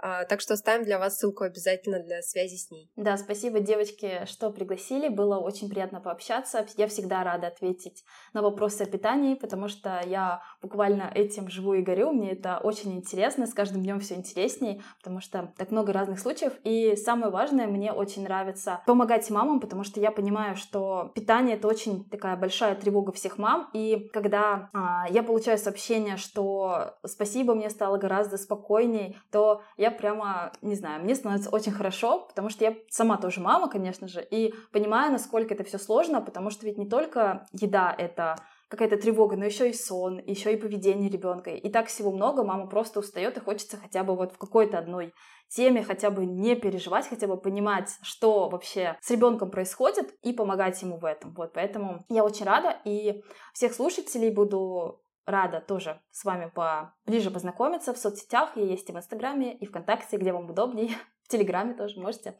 Так что оставим для вас ссылку обязательно для связи с ней. Да, спасибо, девочки, что пригласили. Было очень приятно. Приятно пообщаться. Я всегда рада ответить на вопросы о питании, потому что я буквально этим живу и горю. Мне это очень интересно. С каждым днем все интереснее, потому что так много разных случаев. И самое важное, мне очень нравится помогать мамам, потому что я понимаю, что питание — это очень такая большая тревога всех мам. И когда а, я получаю сообщение, что спасибо, мне стало гораздо спокойней, то я прямо, не знаю, мне становится очень хорошо, потому что я сама тоже мама, конечно же, и понимаю, насколько это все сложно, потому что ведь не только еда — это какая-то тревога, но еще и сон, еще и поведение ребенка. И так всего много, мама просто устает, и хочется хотя бы вот в какой-то одной теме хотя бы не переживать, хотя бы понимать, что вообще с ребенком происходит, и помогать ему в этом. Вот, поэтому я очень рада, и всех слушателей буду рада тоже с вами поближе познакомиться в соцсетях. Я есть и в Инстаграме, и ВКонтакте, где вам удобнее. В Телеграме тоже можете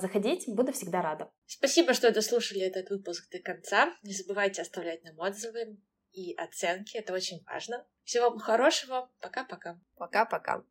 заходить. Буду всегда рада. Спасибо, что дослушали этот выпуск до конца. Не забывайте оставлять нам отзывы и оценки. Это очень важно. Всего вам хорошего. Пока-пока. Пока-пока.